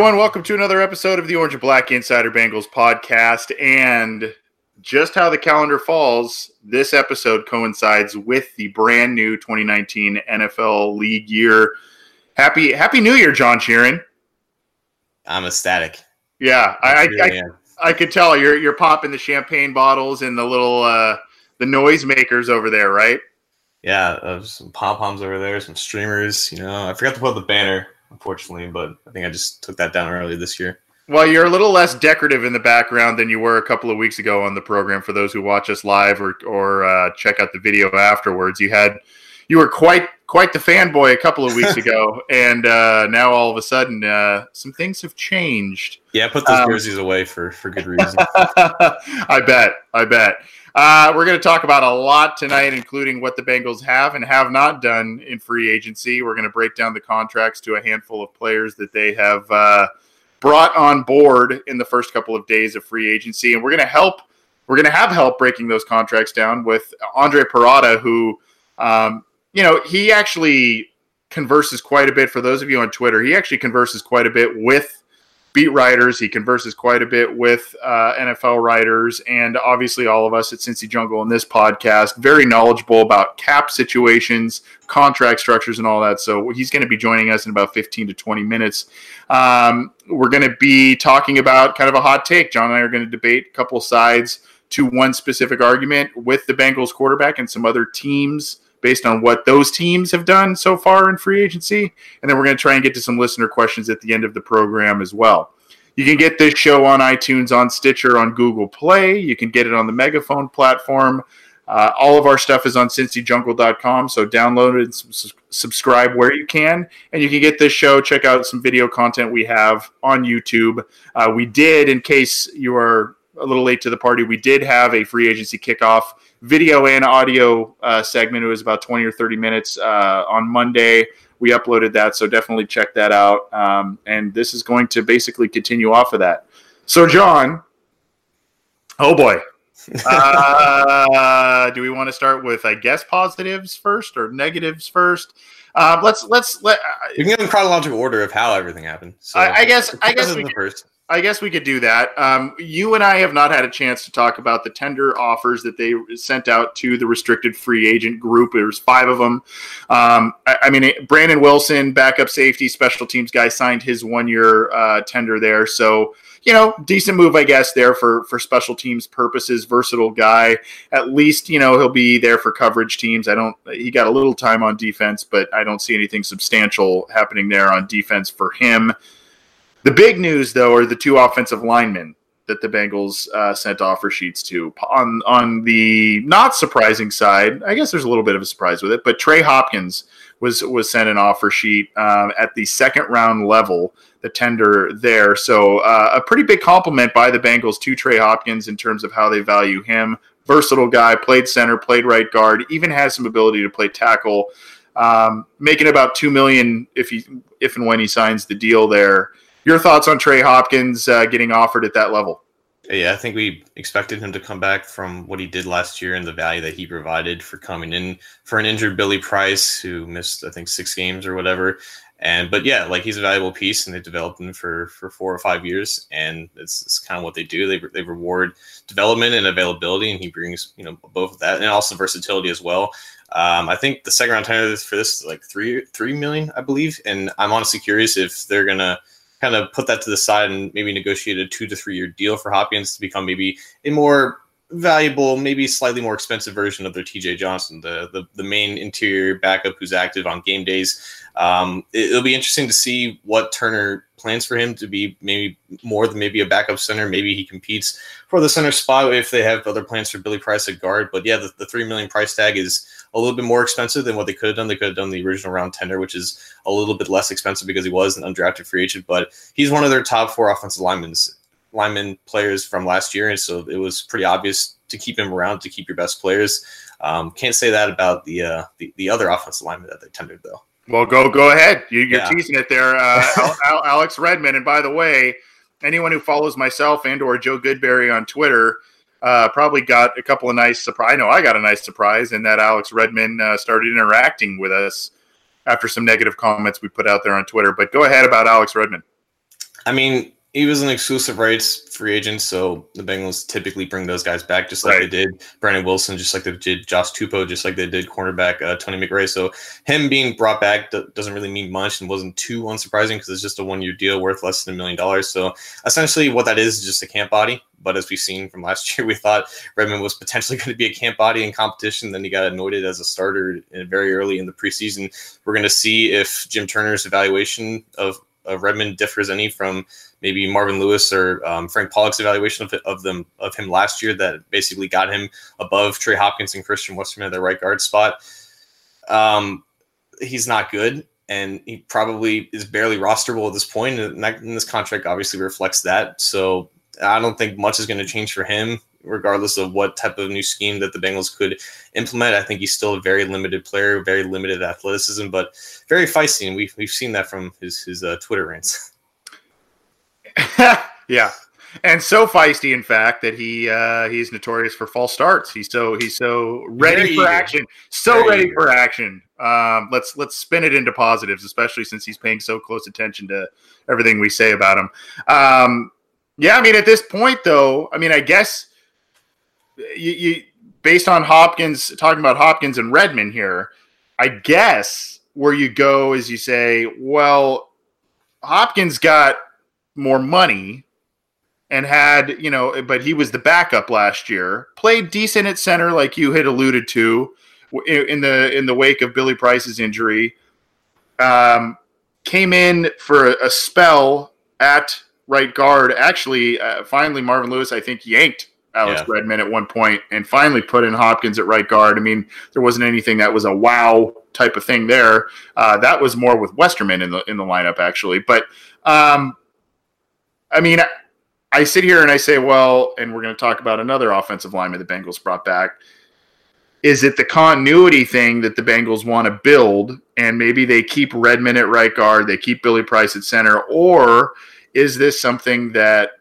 Welcome to another episode of the Orange and Black Insider Bengals podcast, and just how the calendar falls, this episode coincides with the brand new 2019 NFL league year. Happy New Year, John Sheeran. I'm ecstatic. Yeah, I could tell you're popping the champagne bottles and the little the noisemakers over there, right? Yeah, some pom-poms over there, some streamers. You know, I forgot to put up the banner, unfortunately, but I think I just took that down early this year. Well, you're a little less decorative in the background than you were a couple of weeks ago on the program. For those who watch us live or check out the video afterwards, you were quite the fanboy a couple of weeks ago, and now all of a sudden some things have changed. Yeah, I put those jerseys away for good reason. I bet. We're going to talk about a lot tonight, including what the Bengals have and have not done in free agency. We're going to break down the contracts to a handful of players that they have brought on board in the first couple of days of free agency, and we're going to have help breaking those contracts down with Andre Perrotta, who he actually converses quite a bit. For those of you on Twitter, he actually converses quite a bit with beat writers. He converses quite a bit with NFL writers, and obviously all of us at Cincy Jungle in this podcast, very knowledgeable about cap situations, contract structures, and all that. So he's going to be joining us in about 15 to 20 minutes. We're going to be talking about kind of a hot take. John and I are going to debate a couple sides to one specific argument with the Bengals quarterback and some other teams, based on what those teams have done so far in free agency. And then we're going to try and get to some listener questions at the end of the program as well. You can get this show on iTunes, on Stitcher, on Google Play. You can get it on the Megaphone platform. All of our stuff is on CincyJungle.com, so download it and subscribe where you can. And you can get this show, check out some video content we have on YouTube. We did, in case you are a little late to the party, we did have a free agency kickoff video and audio segment. It was about 20 or 30 minutes on Monday. We uploaded that, so definitely check that out. And this is going to basically continue off of that. So, John, oh boy. Do we want to start with, I guess, positives first or negatives first? Let's you can go in chronological order of how everything happened. So I guess we could do that. You and I have not had a chance to talk about the tender offers that they sent out to the restricted free agent group. There's 5 of them. Brandon Wilson, backup safety, special teams guy, signed his 1-year tender there. So, decent move, I guess, there for special teams purposes. Versatile guy. At least, he'll be there for coverage teams. He got a little time on defense, but I don't see anything substantial happening there on defense for him. The big news, though, are the 2 offensive linemen that the Bengals sent offer sheets to. On the not surprising side, I guess there's a little bit of a surprise with it, but Trey Hopkins was sent an offer sheet at the second-round level, the tender there. So a pretty big compliment by the Bengals to Trey Hopkins in terms of how they value him. Versatile guy, played center, played right guard, even has some ability to play tackle, making about $2 million if and when he signs the deal there. Your thoughts on Trey Hopkins getting offered at that level? Yeah, I think we expected him to come back from what he did last year and the value that he provided for coming in for an injured Billy Price, who missed, I think, 6 games or whatever. But yeah, like, he's a valuable piece, and they've developed him for 4 or 5 years, and it's kind of what they do. They reward development and availability, and he brings, you know, both of that, and also versatility as well. I think the second round tender for this is like $3 million, I believe, and I'm honestly curious if they're gonna kind of put that to the side and maybe negotiate a 2 to 3 year deal for Hopkins to become maybe a more valuable, maybe slightly more expensive version of their TJ Johnson, the main interior backup who's active on game days. It'll be interesting to see what Turner plans for him to be, maybe more than maybe a backup center. Maybe he competes for the center spot if they have other plans for Billy Price at guard. But yeah, the $3 million price tag is a little bit more expensive than what they could have done. They could have done the original round tender, which is a little bit less expensive because he was an undrafted free agent, but he's one of their top 4 offensive linemen players from last year, and so it was pretty obvious to keep him around, to keep your best players. Can't say that about the other offensive lineman that they tendered, though. Well, go ahead. You're teasing it there, Alex Redmond. And by the way, anyone who follows myself and or Joe Goodberry on Twitter probably got a couple of nice surprise. I know I got a nice surprise in that Alex Redmond started interacting with us after some negative comments we put out there on Twitter. But go ahead about Alex Redmond. I mean, he was an exclusive rights free agent, so the Bengals typically bring those guys back, just like right. They did Brandon Wilson, just like they did Josh Tupo, just like they did cornerback Tony McRae. So him being brought back doesn't really mean much, and wasn't too unsurprising because it's just a one-year deal worth less than $1 million. So essentially what that is just a camp body. But as we've seen from last year, we thought Redmond was potentially going to be a camp body in competition. Then he got anointed as a starter very early in the preseason. We're going to see if Jim Turner's evaluation of Redmond differs any from maybe Marvin Lewis or Frank Pollock's evaluation of him last year that basically got him above Trey Hopkins and Christian Westerman at their right guard spot. He's not good, and he probably is barely rosterable at this point, and this contract obviously reflects that. So I don't think much is going to change for him, regardless of what type of new scheme that the Bengals could implement. I think he's still a very limited player, very limited athleticism, but very feisty. And we've seen that from his Twitter rants. Yeah. And so feisty, in fact, that he's notorious for false starts. He's so ready for action. For action. Let's spin it into positives, especially since he's paying so close attention to everything we say about him. Yeah. I mean, at this point though, I mean, I guess, You based on Hopkins, talking about Hopkins and Redmond here, I guess where you go is you say, well, Hopkins got more money and had, you know, but he was the backup last year, played decent at center, like you had alluded to in the wake of Billy Price's injury, came in for a spell at right guard. Actually, finally, Marvin Lewis, I think, yanked Alex Redmond at one point and finally put in Hopkins at right guard. I mean, there wasn't anything that was a wow type of thing there. That was more with Westerman in the lineup, actually. But, I mean, I sit here and I say, well, and we're going to talk about another offensive lineman the Bengals brought back. Is it the continuity thing that the Bengals want to build, and maybe they keep Redmond at right guard, they keep Billy Price at center, or is this something that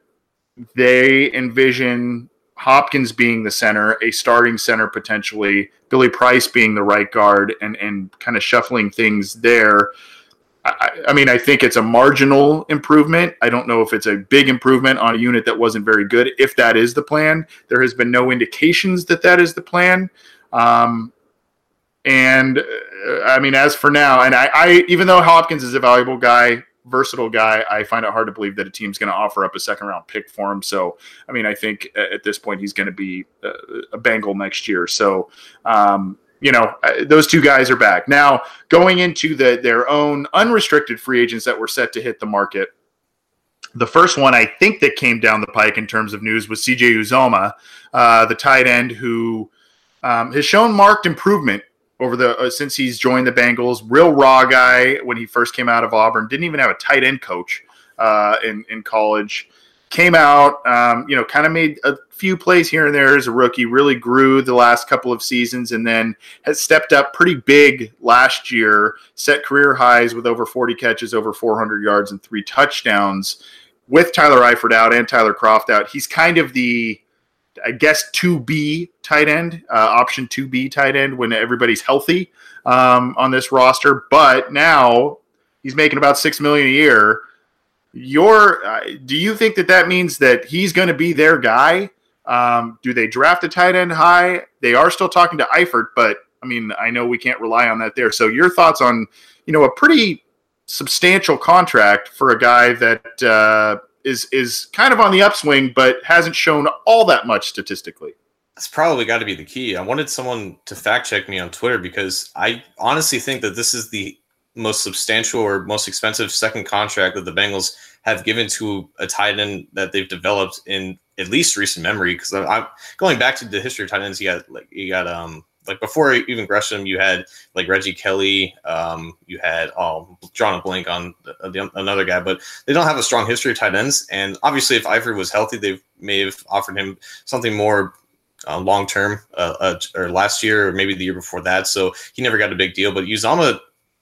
they envision – Hopkins being the center, a starting center potentially, Billy Price being the right guard, and kind of shuffling things there. I mean, I think it's a marginal improvement. I don't know if it's a big improvement on a unit that wasn't very good, if that is the plan. There has been no indications that is the plan. I mean, as for now, and I even though Hopkins is a valuable guy, versatile guy, I find it hard to believe that a team's going to offer up a second round pick for him. So, I mean, I think at this point he's going to be a Bengal next year. So, you know, those two guys are back. Now, going into their own unrestricted free agents that were set to hit the market, the first one I think that came down the pike in terms of news was C.J. Uzomah, the tight end who has shown marked improvement since he's joined the Bengals. Real raw guy when he first came out of Auburn. Didn't even have a tight end coach in college. Came out, you know, kind of made a few plays here and there as a rookie. Really grew the last couple of seasons, and then has stepped up pretty big last year. Set career highs with over 40 catches, over 400 yards, and 3 touchdowns. With Tyler Eifert out and Tyler Kroft out, he's kind of the, I guess, 2B tight end, option 2B tight end when everybody's healthy on this roster. But now He's making about $6 million a year. Do you think that means that he's going to be their guy? Do they draft a tight end high? They are still talking to Eifert, but I mean, I know we can't rely on that there. So your thoughts on, a pretty substantial contract for a guy that is kind of on the upswing, but hasn't shown all that much statistically. That's probably got to be the key. I wanted someone to fact check me on Twitter because I honestly think that this is the most substantial or most expensive second contract that the Bengals have given to a tight end that they've developed in at least recent memory. Because I'm going back to the history of tight ends. You got before even Gresham, you had like Reggie Kelly. You had drawn a blank on another guy, but they don't have a strong history of tight ends. And obviously, if Eifert was healthy, they may have offered him something more long term, or last year or maybe the year before that. So he never got a big deal. But Uzomah.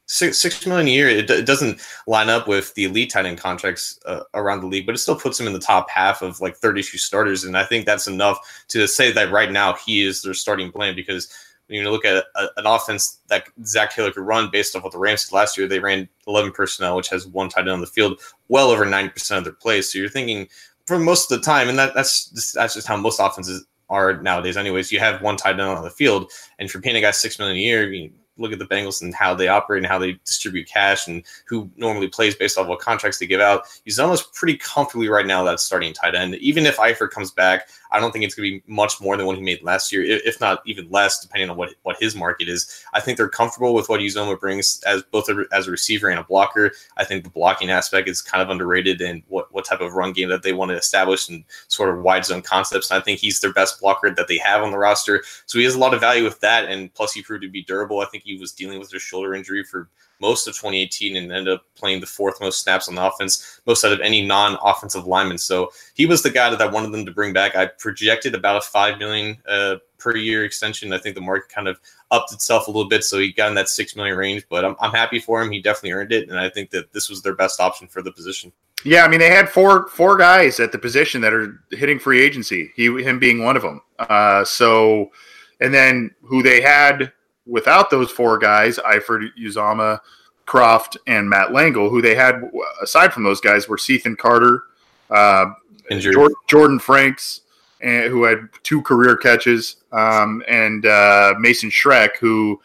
$6 million a year, it doesn't line up with the elite tight end contracts around the league, but it still puts him in the top half of like 32 starters, and I think that's enough to say that right now he is their starting plan, because when you look at an offense that Zac Taylor could run based off what the Rams did last year, they ran 11 personnel, which has one tight end on the field, well over 90% of their plays. So you're thinking for most of the time, and that's just how most offenses are nowadays anyways, you have one tight end on the field, and if you're paying a guy $6 million a year, look at the Bengals and how they operate and how they distribute cash and who normally plays based off what contracts they give out. Uzomah's pretty comfortably right now that starting tight end. Even if Eifert comes back, I don't think it's going to be much more than what he made last year, if not even less, depending on what his market is. I think they're comfortable with what Uzomah brings as both as a receiver and a blocker. I think the blocking aspect is kind of underrated and what type of run game that they want to establish and sort of wide zone concepts. And I think he's their best blocker that they have on the roster. So he has a lot of value with that, and plus he proved to be durable. I think he was dealing with a shoulder injury for most of 2018 and ended up playing the fourth most snaps on the offense, most out of any non-offensive lineman. So he was the guy that I wanted them to bring back. I projected about a $5 million per year extension. I think the market kind of upped itself a little bit, so he got in that $6 million range. But I'm happy for him. He definitely earned it, and I think that this was their best option for the position. Yeah, I mean, they had four guys at the position that are hitting free agency, him being one of them. And then who they had – without those four guys, Eifert, Uzomah, Kroft, and Matt Langle, who they had, aside from those guys, were Sethan Carter, Jordan Franks, who had 2 career catches, and Mason Schreck, who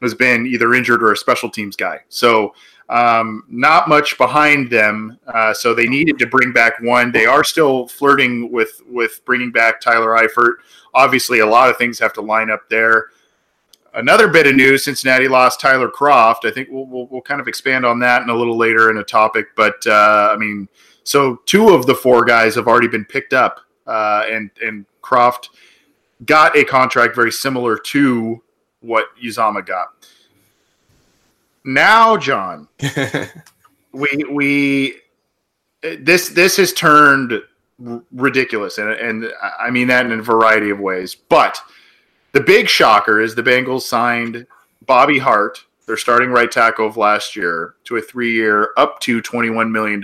has been either injured or a special teams guy. So not much behind them, so they needed to bring back one. They are still flirting with bringing back Tyler Eifert. Obviously, a lot of things have to line up there. Another bit of news, Cincinnati lost Tyler Kroft. I think we'll kind of expand on that in a little later in a topic. But, so 2 of the 4 guys have already been picked up. And Kroft got a contract very similar to what Uzomah got. Now, John, this has turned ridiculous. And I mean that in a variety of ways. But the big shocker is the Bengals signed Bobby Hart, their starting right tackle of last year, to a 3-year, up to $21 million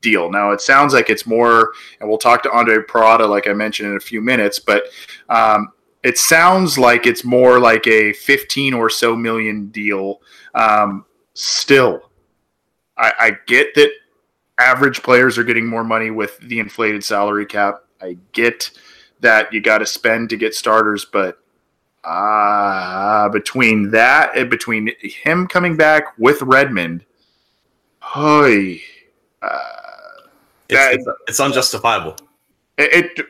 deal. Now, it sounds like it's more, and we'll talk to Andre Perrotta, like I mentioned, in a few minutes, but it sounds like it's more like a 15 or so million deal. Still, I get that average players are getting more money with the inflated salary cap. I get that you got to spend to get starters, but between him coming back with Redmond, it's unjustifiable.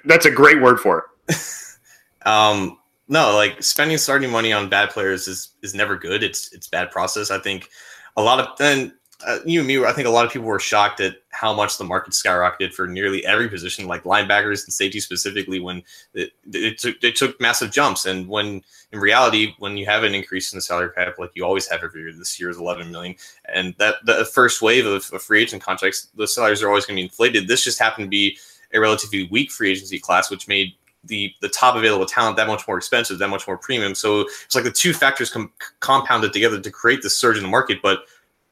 That's a great word for it. No, like spending starting money on bad players is never good. It's bad process. I think you and me, I think a lot of people were shocked at how much the market skyrocketed for nearly every position, like linebackers and safety specifically, when it took massive jumps. And when in reality, when you have an increase in the salary cap, like you always have every year, this year is $11 million. And that the first wave of free agent contracts, the salaries are always going to be inflated. This just happened to be a relatively weak free agency class, which made the top available talent that much more expensive, that much more premium. So it's like the 2 factors compounded together to create this surge in the market. But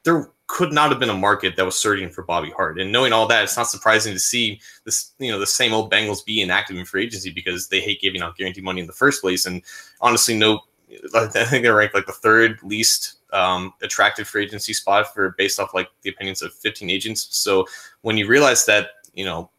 there could not have been a market that was surging for Bobby Hart. And knowing all that, it's not surprising to see this, the same old Bengals be inactive in free agency because they hate giving out guaranteed money in the first place. And honestly, no I think they're ranked like the third least attractive free agency spot for based off like the opinions of 15 agents. So when you realize that, you know,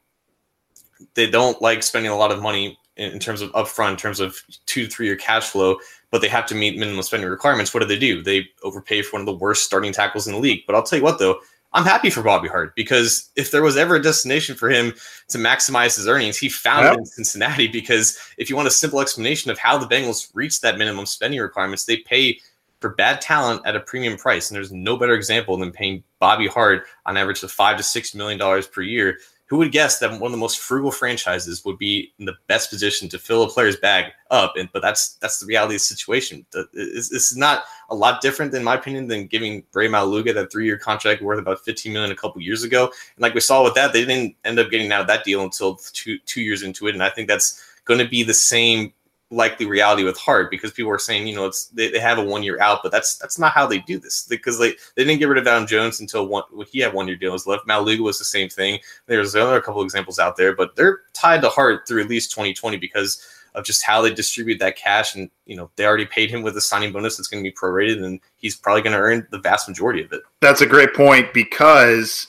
they don't like spending a lot of money in terms of upfront, in terms of 2 to 3 year cash flow, but they have to meet minimum spending requirements. What do? They overpay for one of the worst starting tackles in the league. But I'll tell you what, though, I'm happy for Bobby Hart, because if there was ever a destination for him to maximize his earnings, he found it in Cincinnati. Because if you want a simple explanation of how the Bengals reach that minimum spending requirements, they pay for bad talent at a premium price. And there's no better example than paying Bobby Hart on average of $5 to $6 million per year. Who would guess that one of the most frugal franchises would be in the best position to fill a player's bag up? And but that's the reality of the situation. It's not a lot different, in my opinion, than giving Ray Maluga that 3-year contract worth about $15 million a couple years ago. And like we saw with that, they didn't end up getting out of that deal until two years into it. And I think that's going to be the same likely reality with Hart, because people are saying, you know, it's they have a 1-year out, but that's not how they do this, because they didn't get rid of Adam Jones until he had 1-year deals left. Maluga was the same thing. There's another couple examples out there, but they're tied to Hart through at least 2020 because of just how they distribute that cash. And, you know, they already paid him with a signing bonus that's going to be prorated, and he's probably going to earn the vast majority of it. That's a great point, because,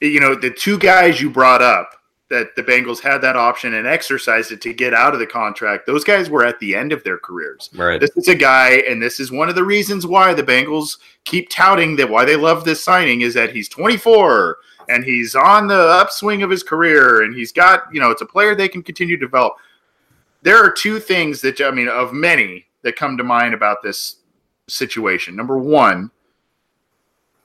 you know, the two guys you brought up that the Bengals had that option and exercised it to get out of the contract, those guys were at the end of their careers. Right. This is a guy, and this is one of the reasons why the Bengals keep touting that why they love this signing is that he's 24 and he's on the upswing of his career, and he's got, you know, it's a player they can continue to develop. There are two things that, I mean, of many that come to mind about this situation. Number one,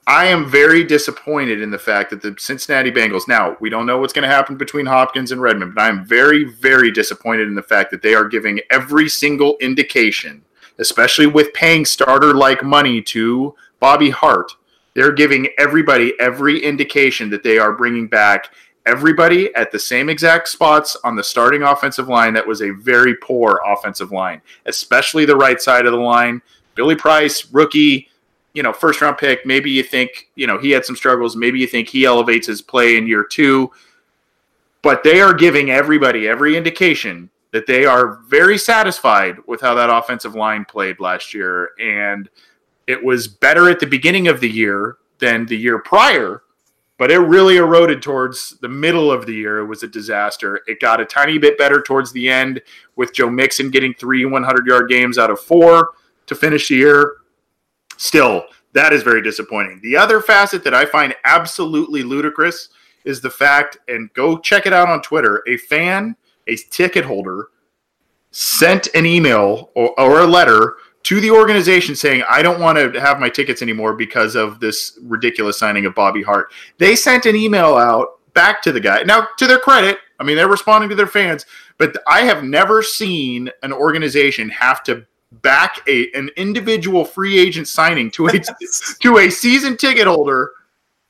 I am very disappointed in the fact that the Cincinnati Bengals, now we don't know what's going to happen between Hopkins and Redmond, but I am very, very disappointed in the fact that they are giving every single indication, especially with paying starter-like money to Bobby Hart. They're giving everybody every indication that they are bringing back everybody at the same exact spots on the starting offensive line. That was a very poor offensive line, especially the right side of the line. Billy Price, rookie, you know, first round pick, maybe you think, you know, he had some struggles. Maybe you think he elevates his play in year two. But they are giving everybody every indication that they are very satisfied with how that offensive line played last year. And it was better at the beginning of the year than the year prior, but it really eroded towards the middle of the year. It was a disaster. It got a tiny bit better towards the end with Joe Mixon getting 3 100-yard games out of 4 to finish the year. Still, that is very disappointing. The other facet that I find absolutely ludicrous is the fact, and go check it out on Twitter, a fan, a ticket holder, sent an email or a letter to the organization saying, I don't want to have my tickets anymore because of this ridiculous signing of Bobby Hart. They sent an email out back to the guy. Now, to their credit, I mean, they're responding to their fans, but I have never seen an organization have to back an individual free agent signing to a season ticket holder,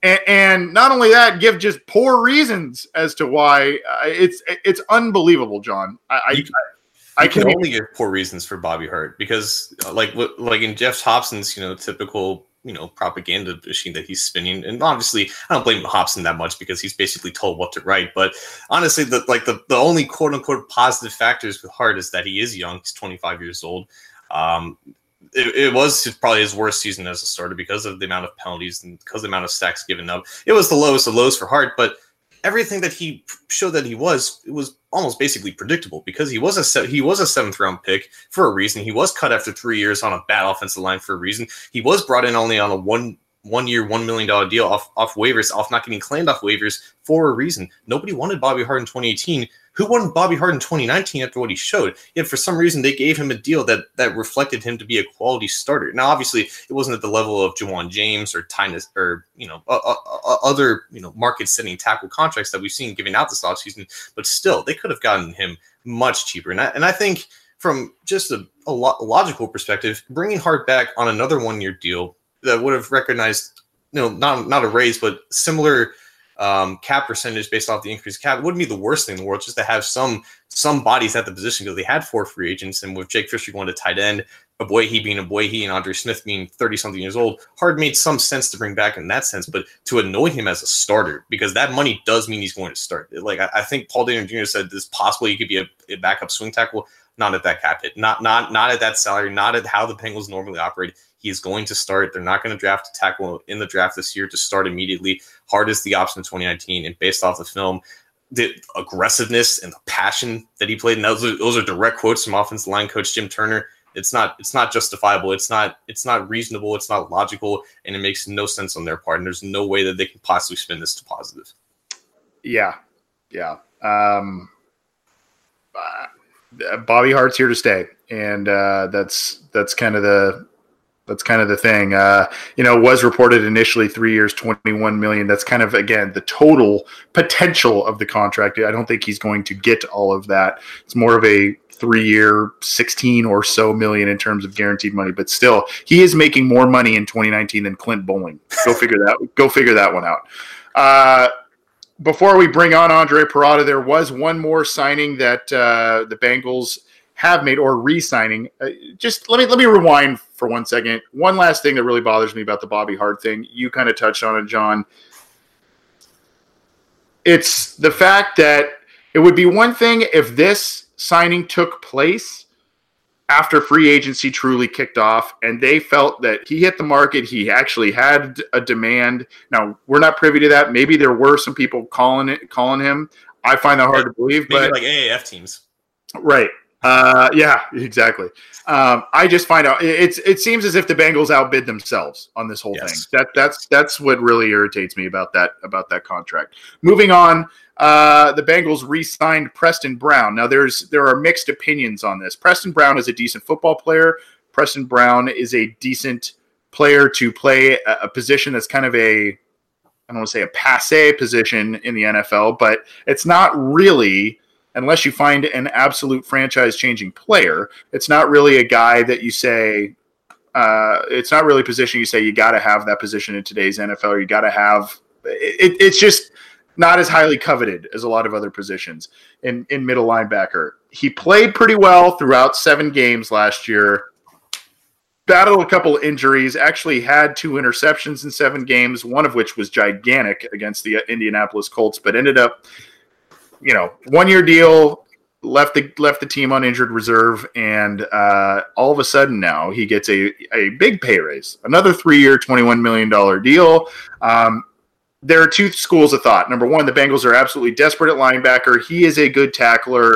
and not only that, give just poor reasons as to why. It's unbelievable, John. I can only give poor reasons for Bobby Hart, because like in Jeff Hobson's, you know, typical, you know, propaganda machine that he's spinning. And obviously I don't blame Hobson that much, because he's basically told what to write. But honestly, the only quote unquote positive factors with Hart is that he is young. He's 25 years old. It was probably his worst season as a starter because of the amount of penalties and because of the amount of sacks given up. It was the lowest of lows for Hart, but everything that he showed that it was almost basically predictable, because he was a 7th-round pick for a reason. He was cut after 3 years on a bad offensive line for a reason. he was brought in only on a one-year, $1 million deal off waivers, off not getting claimed off waivers for a reason. Nobody wanted Bobby Hart in 2018. Who wanted Bobby Hart in 2019 after what he showed? Yet for some reason, they gave him a deal that reflected him to be a quality starter. Now, obviously, it wasn't at the level of Ja'Wuan James or Tynes or, you know, other, you know, market-setting tackle contracts that we've seen given out this offseason. But still, they could have gotten him much cheaper. And I think from just a logical perspective, bringing Hart back on another one-year deal that would have recognized, you know, not a raise, but similar cap percentage based off the increased cap, it wouldn't be the worst thing in the world, just to have some bodies at the position, because they had 4 free agents. And with Jake Fisher going to tight end, Aboye being Aboye and Andre Smith being 30-something years old, Hart made some sense to bring back in that sense, but to annoy him as a starter, because that money does mean he's going to start. Like, I think Paul Daniel Jr. said this possibly he could be a backup swing tackle. Not at that cap hit, not at that salary, not at how the Bengals normally operate. He is going to start. They're not going to draft a tackle in the draft this year to start immediately. Hart is the option in 2019, and based off the film, the aggressiveness and the passion that he played, and those are direct quotes from offensive line coach Jim Turner. It's not justifiable. It's not reasonable. It's not logical, and it makes no sense on their part. And there's no way that they can possibly spin this to positive. Yeah. Bobby Hart's here to stay, and that's kind of the thing. Was reported initially 3 years, $21 million. That's kind of, again, the total potential of the contract. I don't think he's going to get all of that. It's more of a 3-year, $16 or so million in terms of guaranteed money, but still, he is making more money in 2019 than Clint Bowling. Go figure that one out. Before we bring on Andre Perrotta, there was one more signing that the Bengals have made, or re-signing. Just let me rewind for 1 second. One last thing that really bothers me about the Bobby Hart thing. You kind of touched on it, John. It's the fact that it would be one thing if this signing took place after free agency truly kicked off and they felt that he hit the market, he actually had a demand. Now, we're not privy to that. Maybe there were some people calling him. I find that hard to believe. Maybe, but like AAF teams. Right. Yeah, exactly. I just find out it seems as if the Bengals outbid themselves on this whole thing. That's what really irritates me about that contract. Moving on. The Bengals re-signed Preston Brown. Now, there are mixed opinions on this. Preston Brown is a decent football player. Preston Brown is a decent player to play a position that's kind of a, I don't want to say a passe position in the NFL, but it's not really, unless you find an absolute franchise-changing player, it's not really a guy that you say, it's not really a position you say you got to have that position in today's NFL, or you got to have, it's just not as highly coveted as a lot of other positions in middle linebacker. He played pretty well throughout 7 games last year, battled a couple injuries, actually had 2 interceptions in 7 games, one of which was gigantic against the Indianapolis Colts, but ended up, 1-year deal, left the team on injured reserve, and all of a sudden now he gets a big pay raise, another 3-year, $21 million deal. There are 2 schools of thought. Number one, the Bengals are absolutely desperate at linebacker. He is a good tackler.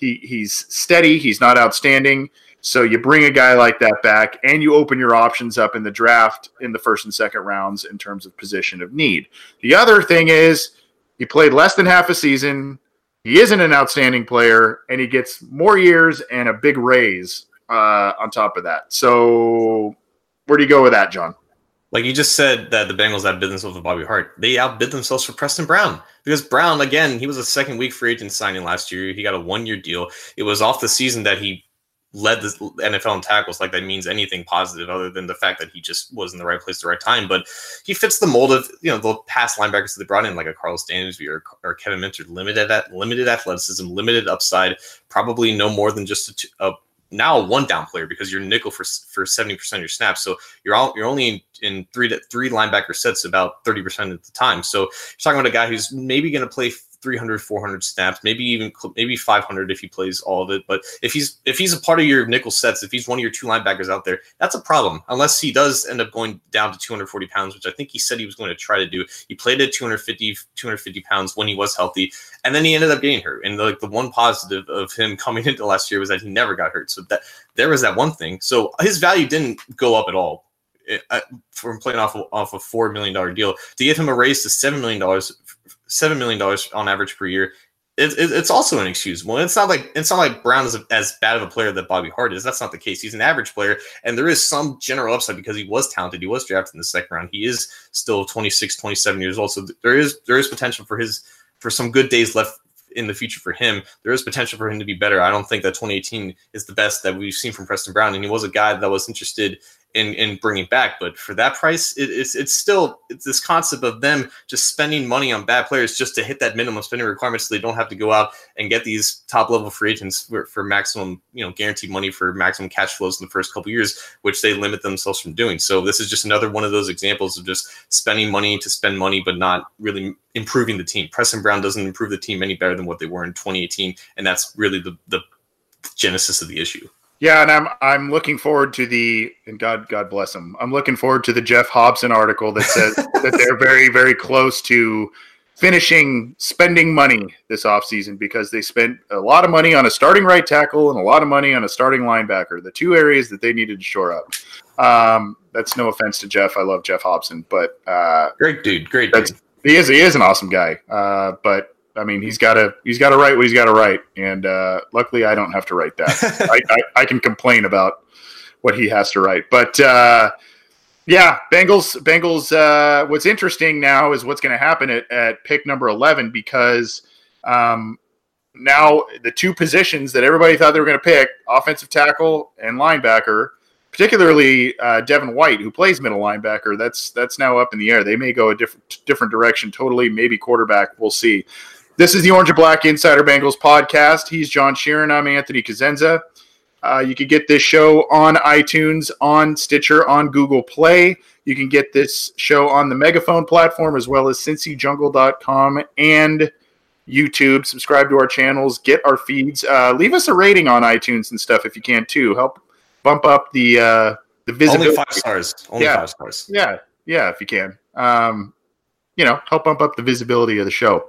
He's steady. He's not outstanding. So you bring a guy like that back, and you open your options up in the draft in the first and second rounds in terms of position of need. The other thing is he played less than half a season. He isn't an outstanding player, and he gets more years and a big raise on top of that. So where do you go with that, John? Like you just said that the Bengals outbid themselves for Bobby Hart. They outbid themselves for Preston Brown because Brown, again, he was a second-week free agent signing last year. He got a 1-year deal. It was off the season that he led the NFL in tackles. Like that means anything positive other than the fact that he just was in the right place at the right time. But he fits the mold of the past linebackers that they brought in, like a Carlos Dansby or Kevin Minter, limited athleticism, limited upside, probably no more than just a now a one-down player because you're nickel for 70% of your snaps. So you're only in three linebacker sets about 30% of the time. So you're talking about a guy who's maybe going to play 300, 400 snaps, maybe 500 if he plays all of it. But if he's a part of your nickel sets, if he's one of your 2 linebackers out there, that's a problem. Unless he does end up going down to 240 pounds, which I think he said he was going to try to do. He played at 250 pounds when he was healthy, and then he ended up getting hurt. And the one positive of him coming into last year was that he never got hurt. So that there was that one thing. So his value didn't go up at all. From playing off a $4 million deal to give him a raise to $7 million on average per year, it's also inexcusable. It's not like Brown is as bad of a player that Bobby Hart is. That's not the case. He's an average player, and there is some general upside because he was talented. He was drafted in the second round. He is still 26, 27 years old, so there is potential for some good days left in the future for him. There is potential for him to be better. I don't think that 2018 is the best that we've seen from Preston Brown, and he was a guy that was interested and bringing back. But for that price, it's this concept of them just spending money on bad players just to hit that minimum spending requirement, so they don't have to go out and get these top level free agents for maximum, guaranteed money for maximum cash flows in the first couple of years, which they limit themselves from doing. So this is just another one of those examples of just spending money to spend money, but not really improving the team. Preston Brown doesn't improve the team any better than what they were in 2018, and that's really the genesis of the issue. Yeah, and I'm looking forward to the, and God bless him, I'm looking forward to the Jeff Hobson article that says that they're very, very close to finishing spending money this offseason, because they spent a lot of money on a starting right tackle and a lot of money on a starting linebacker, the two areas that they needed to shore up. That's no offense to Jeff. I love Jeff Hobson, but great dude, great dude. He is an awesome guy, but I mean, he's got to write what he's got to write, and luckily I don't have to write that. I can complain about what he has to write, but yeah, Bengals. What's interesting now is what's going to happen at pick number 11, because now the two positions that everybody thought they were going to pick, offensive tackle and linebacker, particularly Devin White, who plays middle linebacker, that's now up in the air. They may go a different direction totally, maybe quarterback. We'll see. This is the Orange and Black Insider Bengals podcast. He's John Sheeran. I'm Anthony Cosenza. You can get this show on iTunes, on Stitcher, on Google Play. You can get this show on the Megaphone platform, as well as CincyJungle.com and YouTube. Subscribe to our channels. Get our feeds. Leave us a rating on iTunes and stuff if you can, too. Help bump up the visibility. Only 5 stars. Only 5 stars. Yeah, if you can. Help bump up the visibility of the show.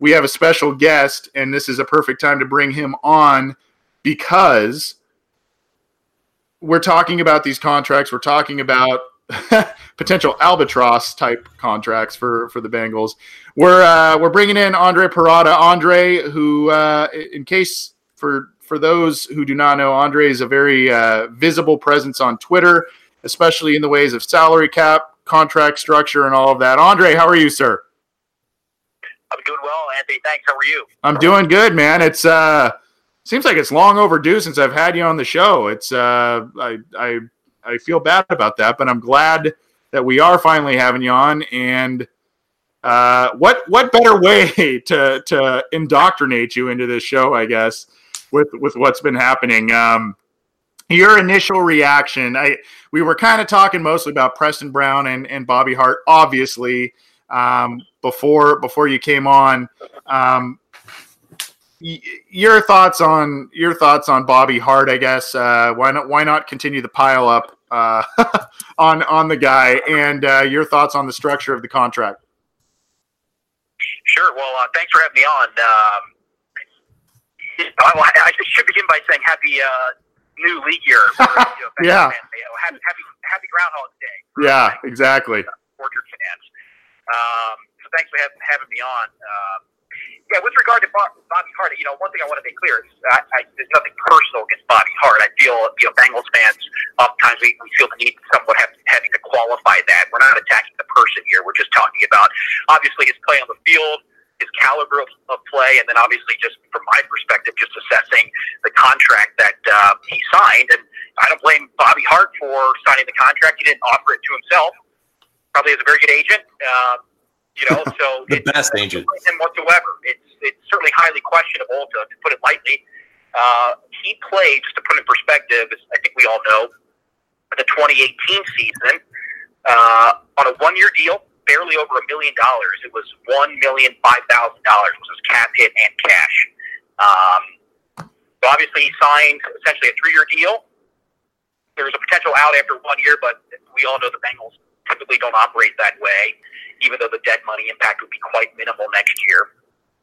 we have a special guest, and this is a perfect time to bring him on, because we're talking about these contracts. We're talking about potential albatross type contracts for the Bengals. We're bringing in Andre Perrotta. Andre, who, in case for those who do not know, Andre is a very visible presence on Twitter, especially in the ways of salary cap, contract structure, and all of that. Andre, how are you, sir? I'm doing well, Anthony. Thanks. How are you? I'm doing good, man. It's seems like it's long overdue since I've had you on the show. It's I feel bad about that, but I'm glad that we are finally having you on. And what better way to indoctrinate you into this show, I guess, with what's been happening. Your initial reaction. We were kind of talking mostly about Preston Brown and Bobby Hart, obviously, before you came on. Your thoughts on Bobby Hart, I guess. Why not continue the pile up on the guy, and your thoughts on the structure of the contract? Sure. Well, thanks for having me on. I should begin by saying happy new league year. For, yeah. Happy Groundhog Day. Yeah. Thanks. Exactly. Orchard fans. So thanks for having me on. With regard to Bobby Hart, one thing I want to make clear is there's nothing personal against Bobby Hart. I feel, Bengals fans, oftentimes we feel the need to somewhat having to qualify that. We're not attacking the person here. We're just talking about, obviously, his play on the field, his caliber of play, and then obviously just from my perspective, just assessing the contract that he signed. And I don't blame Bobby Hart for signing the contract. He didn't offer it to himself. Probably is a very good agent. So the best agent whatsoever. It's certainly highly questionable, to put it lightly. He played, just to put it in perspective, as I think we all know, the 2018 season on a 1-year deal, barely over $1 million. It was $1,005,000 was his cap hit and cash. So obviously, he signed essentially a 3-year deal. There was a potential out after 1 year, but we all know the Bengals typically don't operate that way, even though the dead money impact would be quite minimal next year,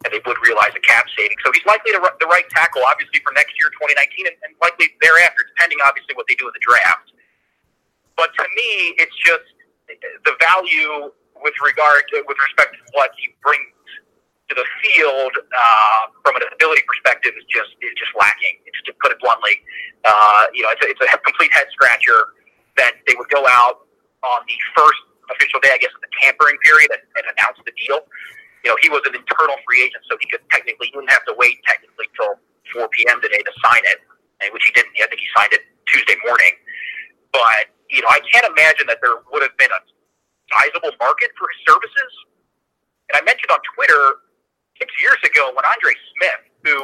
and they would realize a cap saving. So he's likely the right tackle, obviously, for next year, 2019, and likely thereafter, depending, obviously, what they do in the draft. But to me, it's just the value with respect to what he brings to the field from an ability perspective is just lacking. It's, to put it bluntly, it's a complete head scratcher that they would go out on the first official day, I guess, of the tampering period and announce the deal. You know, he was an internal free agent, so he wouldn't have to wait technically till 4 p.m. today to sign it, which he didn't. I think he signed it Tuesday morning. But, you know, I can't imagine that there would have been a sizable market for his services. And I mentioned on Twitter 6 years ago when Andre Smith, who,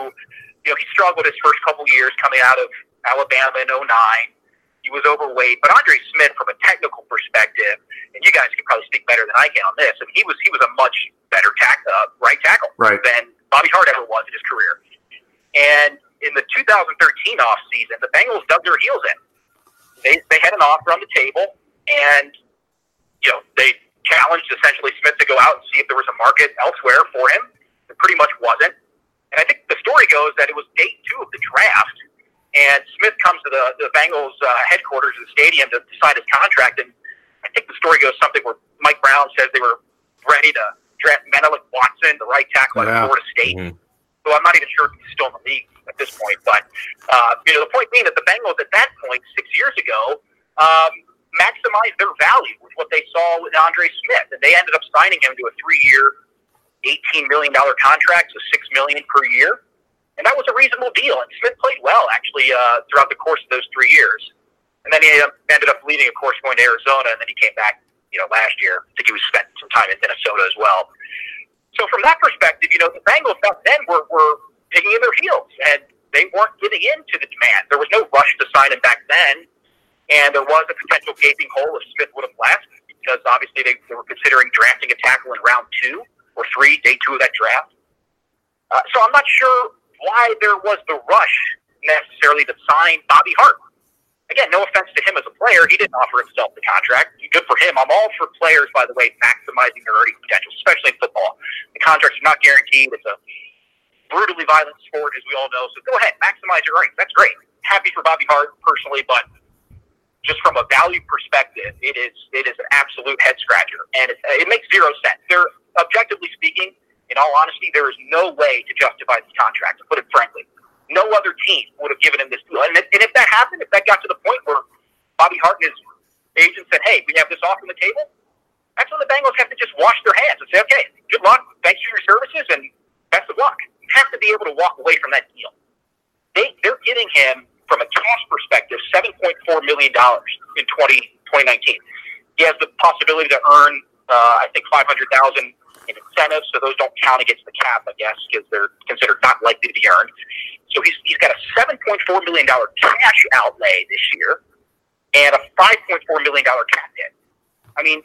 you know, he struggled his first couple years coming out of Alabama in 2009. He was overweight, but Andre Smith, from a technical perspective, and you guys could probably speak better than I can on this, and he was a much better right tackle than Bobby Hart ever was in his career. And in the 2013 offseason, the Bengals dug their heels in. They had an offer on the table, and you know they challenged essentially Smith to go out and see if there was a market elsewhere for him. It pretty much wasn't. And I think the story goes that it was day 2 of the draft, and Smith comes to the Bengals headquarters in the stadium to sign his contract. And I think the story goes something where Mike Brown says they were ready to draft Menelik Watson, the right tackle at Florida State. Mm-hmm. So I'm not even sure if he's still in the league at this point. But, you know, the point being that the Bengals at that point, 6 years ago, maximized their value with what they saw with Andre Smith. And they ended up signing him to a 3-year, $18 million contract, so $6 million per year. And that was a reasonable deal, and Smith played well, actually, throughout the course of those 3 years. And then he ended up leaving, of course, going to Arizona, and then he came back, you know, last year. I think he was spent some time in Minnesota as well. So from that perspective, you know, the Bengals back then were digging in their heels, and they weren't getting into the demand. There was no rush to sign him back then, and there was a potential gaping hole if Smith would have left, because obviously they were considering drafting a tackle in round 2 or 3, day 2 of that draft. So I'm not sure why there was the rush necessarily to sign Bobby Hart. Again, no offense to him as a player. He didn't offer himself the contract. Good for him. I'm all for players, by the way, maximizing their earning potential, especially in football. The contracts are not guaranteed. It's a brutally violent sport, as we all know. So go ahead, maximize your earnings. That's great. Happy for Bobby Hart personally, but just from a value perspective, it is an absolute head scratcher, and it makes zero sense. They're, objectively speaking, in all honesty, there is no way to justify this contract, to put it frankly. No other team would have given him this deal. And if that happened, if that got to the point where Bobby Hart and his agent said, hey, we have this off on the table, that's when the Bengals have to just wash their hands and say, okay, good luck, thanks for your services, and best of luck. You have to be able to walk away from that deal. They're getting him, from a cash perspective, $7.4 million in 2019. He has the possibility to earn, I think, $500,000 in incentives, so those don't count against the cap, I guess, because they're considered not likely to be earned. So he's got a $7.4 million cash outlay this year and a $5.4 million cap hit. I mean,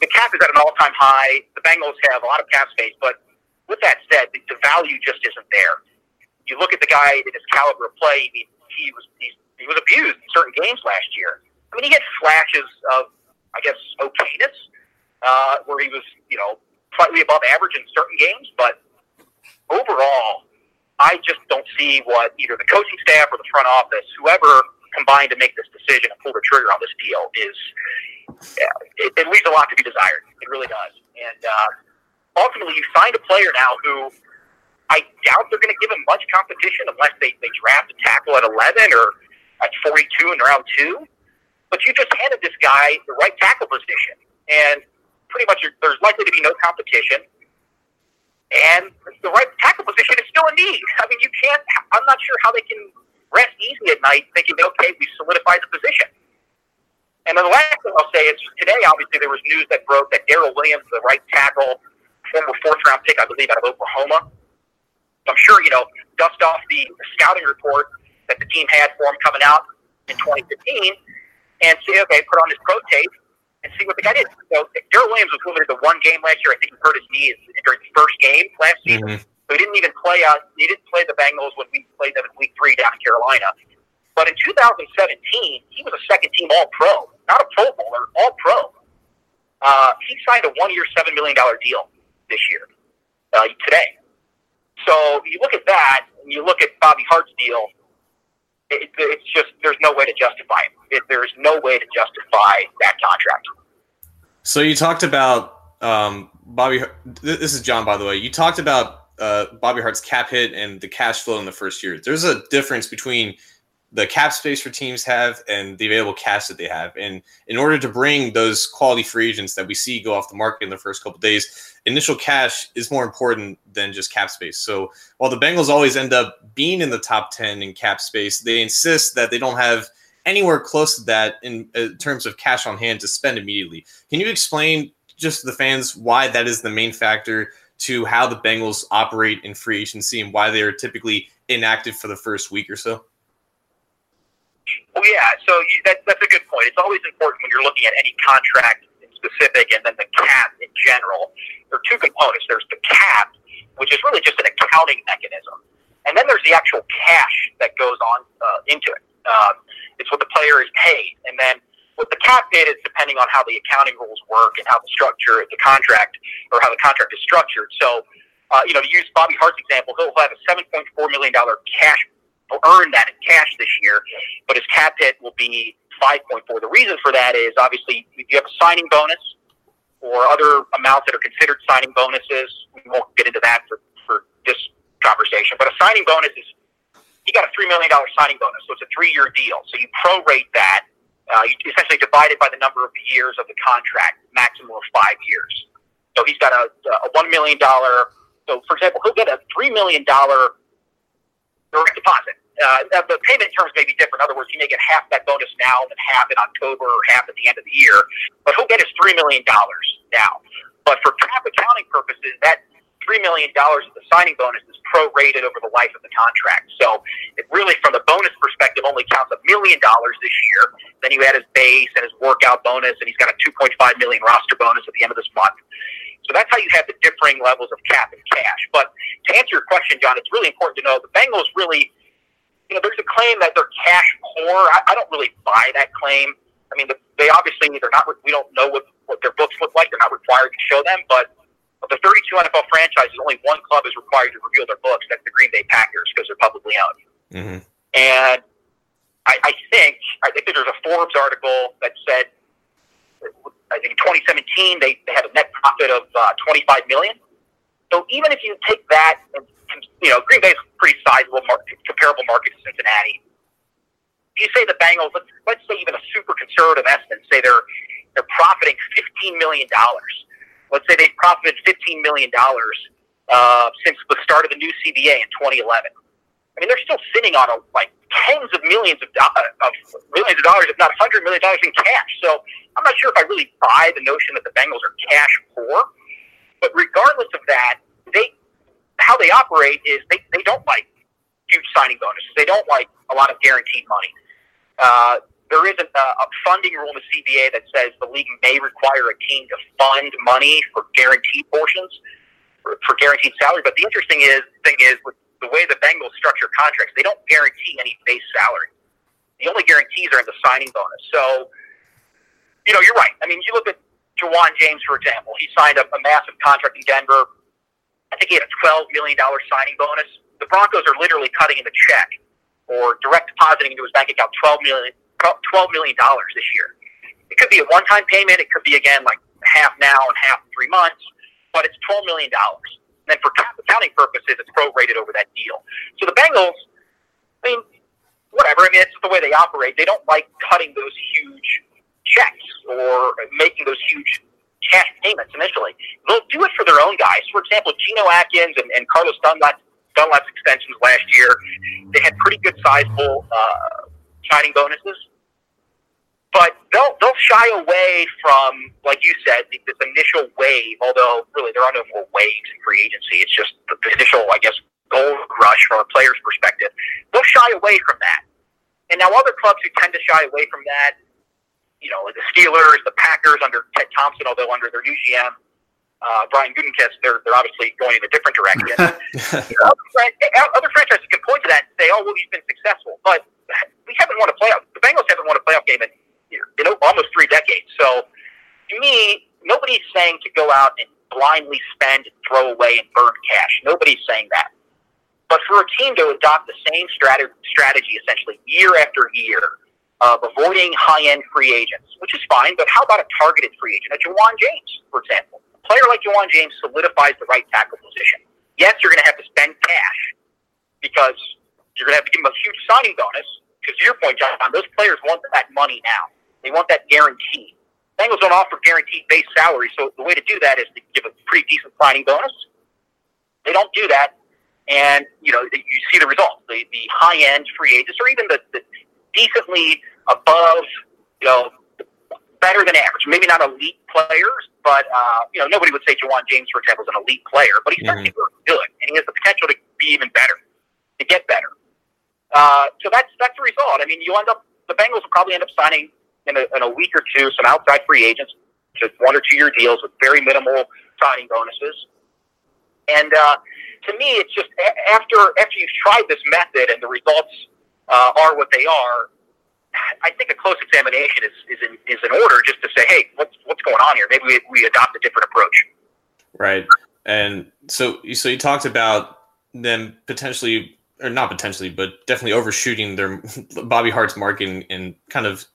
the cap is at an all-time high. The Bengals have a lot of cap space, but with that said, the value just isn't there. You look at the guy in his caliber of play. I mean, he was abused in certain games last year. I mean, he had flashes of, I guess, okayness, where he was, you know, slightly above average in certain games. But overall, I just don't see what either the coaching staff or the front office, whoever combined to make this decision and pull the trigger on this deal, it leaves a lot to be desired. It really does. And ultimately, you signed a player now who I doubt they're going to give him much competition unless they draft a tackle at 11 or at 42 in round 2. But you just handed this guy the right tackle position. And pretty much there's likely to be no competition. And the right tackle position is still a need. I mean, you can't, I'm not sure how they can rest easy at night thinking, okay, we've solidified the position. And then the last thing I'll say is today, obviously, there was news that broke that Daryl Williams, the right tackle, former 4th-round pick, I believe, out of Oklahoma. I'm sure, you know, dust off the scouting report that the team had for him coming out in 2015 and say, okay, put on his pro tape and see what the guy did. So Daryl Williams was limited to one game last year. I think he hurt his knee during the first game last season. Mm-hmm. So he didn't even play out. He didn't play the Bengals when we played them in Week 3 down in Carolina. But in 2017, he was a second-team All-Pro, not a Pro Bowler, All-Pro. He signed a one-year, $7 million deal this year, today. So you look at that, and you look at Bobby Hart's deal, it's just, there's no way to justify it. There's no way to justify that contract. So you talked about Bobby. This is John, by the way. You talked about Bobby Hart's cap hit and the cash flow in the first year. There's a difference between the cap space for teams have and the available cash that they have. And in order to bring those quality free agents that we see go off the market in the first couple of days, initial cash is more important than just cap space. So while the Bengals always end up being in the top 10 in cap space, they insist that they don't have anywhere close to that in terms of cash on hand to spend immediately. Can you explain just to the fans why that is the main factor to how the Bengals operate in free agency and why they are typically inactive for the first week or so? Well, yeah, so that's a good point. It's always important when you're looking at any contract in specific and then the cap in general. There are two components. There's the cap, which is really just an accounting mechanism. And then there's the actual cash that goes on into it. It's what the player is paid. And then what the cap did is depending on how the accounting rules work and how the structure of the contract or how the contract is structured. So, to use Bobby Hart's example, he'll have a $7.4 million cash. He'll earn that in cash this year, but his cap hit will be 5.4. The reason for that is, obviously, if you have a signing bonus or other amounts that are considered signing bonuses, we won't get into that for this conversation, but a signing bonus is, he got a $3 million signing bonus, so it's a 3-year deal. So you prorate that, you essentially divide it by the number of years of the contract, maximum of 5 years. So he's got a $1 million, so for example, he'll get a $3 million direct deposit. The payment terms may be different. In other words, he may get half that bonus now, then half in October, or half at the end of the year. But he'll get his $3 million now. But for cap accounting purposes, that $3 million of the signing bonus is prorated over the life of the contract. So it really, from the bonus perspective, only counts $1 million this year. Then you add his base and his workout bonus, and he's got a $2.5 million roster bonus at the end of this month. So that's how you have the differing levels of cap and cash. But to answer your question, John, it's really important to know the Bengals really, there's a claim that they're cash poor. I don't really buy that claim. I mean, they obviously, we don't know what their books look like. They're not required to show them, but of the 32 NFL franchises, only one club is required to reveal their books. That's the Green Bay Packers because they're publicly owned. Mm-hmm. And I think there's a Forbes article that said, I think in 2017, they had a net profit of $25 million. So even if you take that, Green Bay is a pretty sizable market, comparable market to Cincinnati. You say the Bengals, let's say even a super conservative estimate, say they're profiting $15 million. Let's say they've profited $15 million since the start of the new CBA in 2011. I mean, they're still sitting on tens of millions of dollars, if not $100 million in cash. So I'm not sure if I really buy the notion that the Bengals are cash poor. But regardless of that, how they operate is they don't like huge signing bonuses. They don't like a lot of guaranteed money. There isn't a funding rule in the CBA that says the league may require a team to fund money for guaranteed portions, for guaranteed salary. But the interesting thing is with the way the Bengals structure contracts, they don't guarantee any base salary. The only guarantees are in the signing bonus. So, you're right. I mean, you look at Ja'Wuan James, for example. He signed a massive contract in Denver. I think he had a $12 million signing bonus. The Broncos are literally cutting him a check or direct depositing into his bank account $12 million this year. It could be a one-time payment. It could be, again, half now and half 3 months, but it's $12 million. And then for accounting purposes, it's prorated over that deal. So the Bengals, it's the way they operate. They don't like cutting those huge checks or making those huge cash payments initially. They'll do it for their own guys. For example, Geno Atkins and Carlos Dunlap's extensions last year, they had pretty good sizable signing bonuses. But they'll shy away from, like you said, this initial wave, although really there are no more waves in free agency. It's just the initial, gold rush from a player's perspective. They'll shy away from that. And now other clubs who tend to shy away from that, the Steelers, the Packers under Ted Thompson, although under their new GM, Brian Gutekunst, they're obviously going in a different direction. Other franchises can point to that and say, he's been successful. But we haven't won a playoff. The Bengals haven't won a playoff game in almost 3 decades. So to me, nobody's saying to go out and blindly spend, throw away, and burn cash. Nobody's saying that. But for a team to adopt the same strategy essentially year after year of avoiding high-end free agents, which is fine, but how about a targeted free agent? A Ja'Wuan James, for example. A player like Ja'Wuan James solidifies the right tackle position. Yes, you're going to have to spend cash because you're going to have to give him a huge signing bonus. Because to your point, John, those players want that money now. They want that guarantee. Bengals don't offer guaranteed base salary, so the way to do that is to give a pretty decent signing bonus. They don't do that, and you know you see the results. The high-end free agents, or even the decently above, you know, better than average. Maybe not elite players, but you know nobody would say Ja'Wuan James, for example, is an elite player, but he's certainly good, and he has the potential to be even better, to get better. So that's the result. I mean, you end up the Bengals will probably end up signing in a week or two some outside free agents, just 1 or 2 year deals with very minimal signing bonuses. And to me, it's just after you've tried this method and the results are what they are, I think a close examination is in order just to say, hey, what's going on here? Maybe we adopt a different approach. Right. And so you talked about them potentially, or not potentially, but definitely overshooting their Bobby Hart's market and kind of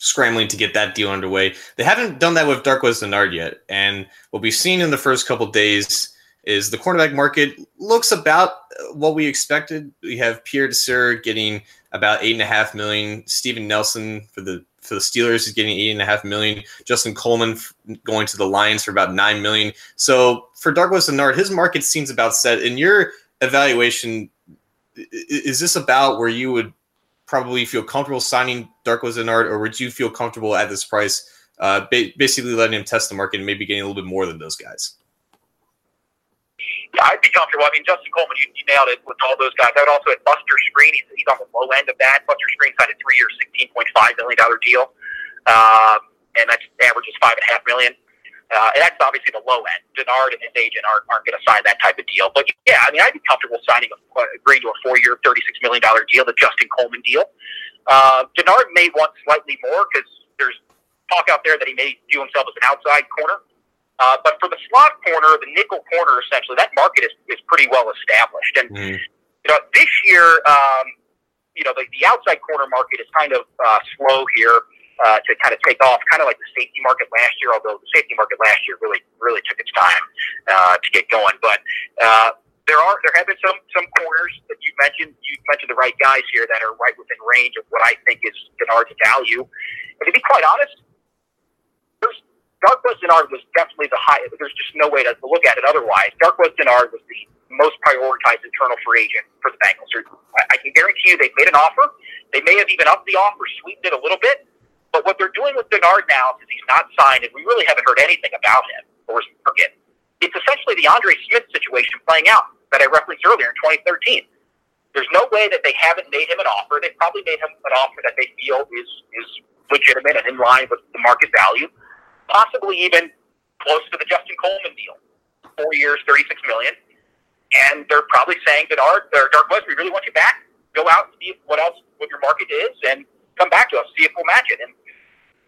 scrambling to get that deal underway. They haven't done that with Darquez Dennard yet. And what we've seen in the first couple of days is the cornerback market looks about what we expected. We have Pierre Desir getting about $8.5 million. Steven Nelson for the Steelers is getting $8.5 million. Justin Coleman going to the Lions for about $9 million. So for Darquez Dennard, his market seems about set. In your evaluation, is this about where you would probably feel comfortable signing Darquez Dennard, or would you feel comfortable at this price basically letting him test the market and maybe getting a little bit more than those guys? Yeah, I'd be comfortable. I mean, Justin Coleman, you nailed it with all those guys. I would also add Buster Screen. He's on the low end of that. Buster Screen signed a 3-year, $16.5 million deal, and that averages $5.5 million. And that's obviously the low end. Dennard and his agent aren't going to sign that type of deal. But, yeah, I mean, I'd be comfortable signing agreeing to a 4-year, $36 million deal, the Justin Coleman deal. Dennard may want slightly more because there's talk out there that he may view himself as an outside corner. But for the slot corner, the nickel corner, essentially, that market is pretty well established. And, you know, this year, you know, the outside corner market is kind of slow here. To kind of take off, kind of like the safety market last year, although the safety market last year really took its time to get going. But there have been some corners that you mentioned the right guys here that are right within range of what I think is Dennard's value. And to be quite honest, Darquez Dennard was definitely the highest. There's just no way to look at it otherwise. Darquez Dennard was the most prioritized internal free agent for the Bengals. I can guarantee you they've made an offer. They may have even upped the offer, sweetened it a little bit. But what they're doing with Dennard now, because he's not signed, and we really haven't heard anything about him, or forget, it's essentially the Andre Smith situation playing out that I referenced earlier in 2013. There's no way that they haven't made him an offer. They've probably made him an offer that they feel is legitimate and in line with the market value, possibly even close to the Justin Coleman deal, 4 years, $36 million. And they're probably saying, Dennard, or Darquez, we really want you back. Go out and see what your market is, and come back to us, see if we'll match it. And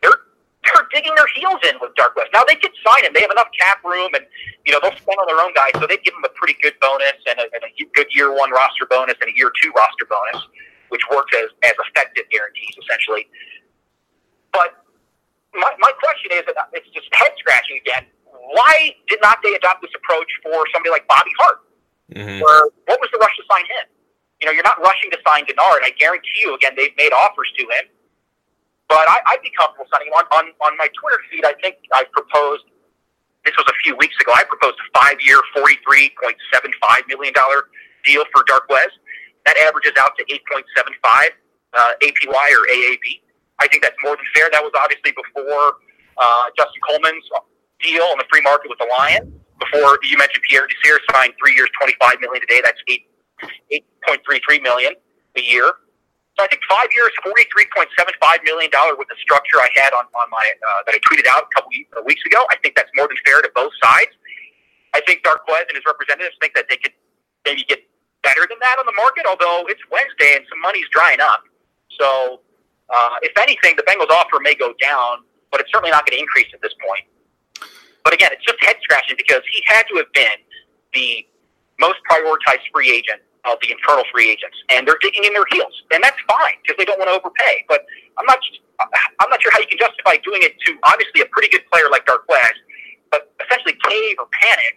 they're digging their heels in with Darquez. Now, they could sign him. They have enough cap room, and you know they'll spend on their own guys, so they'd give him a pretty good bonus and a good year one roster bonus and a year two roster bonus, which works as effective guarantees, essentially. But my question is, it's just head-scratching again, why did not they adopt this approach for somebody like Bobby Hart? Or what was the rush to sign him? You know, you're not rushing to sign Dennard. I guarantee you, again, they've made offers to him. But I'd be comfortable signing him. On my Twitter feed, I think I proposed, this was a few weeks ago, I proposed a 5-year, $43.75 million deal for Darquez. That averages out to 8.75 APY or AAB. I think that's more than fair. That was obviously before Justin Coleman's deal on the free market with the Lions. Before, you mentioned Pierre Desir signed 3 years, $25 million a day. That's 8.33 million a year. So I think 5 years, $43.75 million with the structure I had on my that I tweeted out a couple weeks ago. I think that's more than fair to both sides. I think Darquez and his representatives think that they could maybe get better than that on the market. Although it's Wednesday and some money's drying up, so if anything, the Bengals' offer may go down, but it's certainly not going to increase at this point. But again, it's just head-scratching because he had to have been the most prioritized free agent of the internal free agents, and they're digging in their heels, and that's fine because they don't want to overpay. But I'm not sure how you can justify doing it to obviously a pretty good player like Darquez, but essentially cave or panic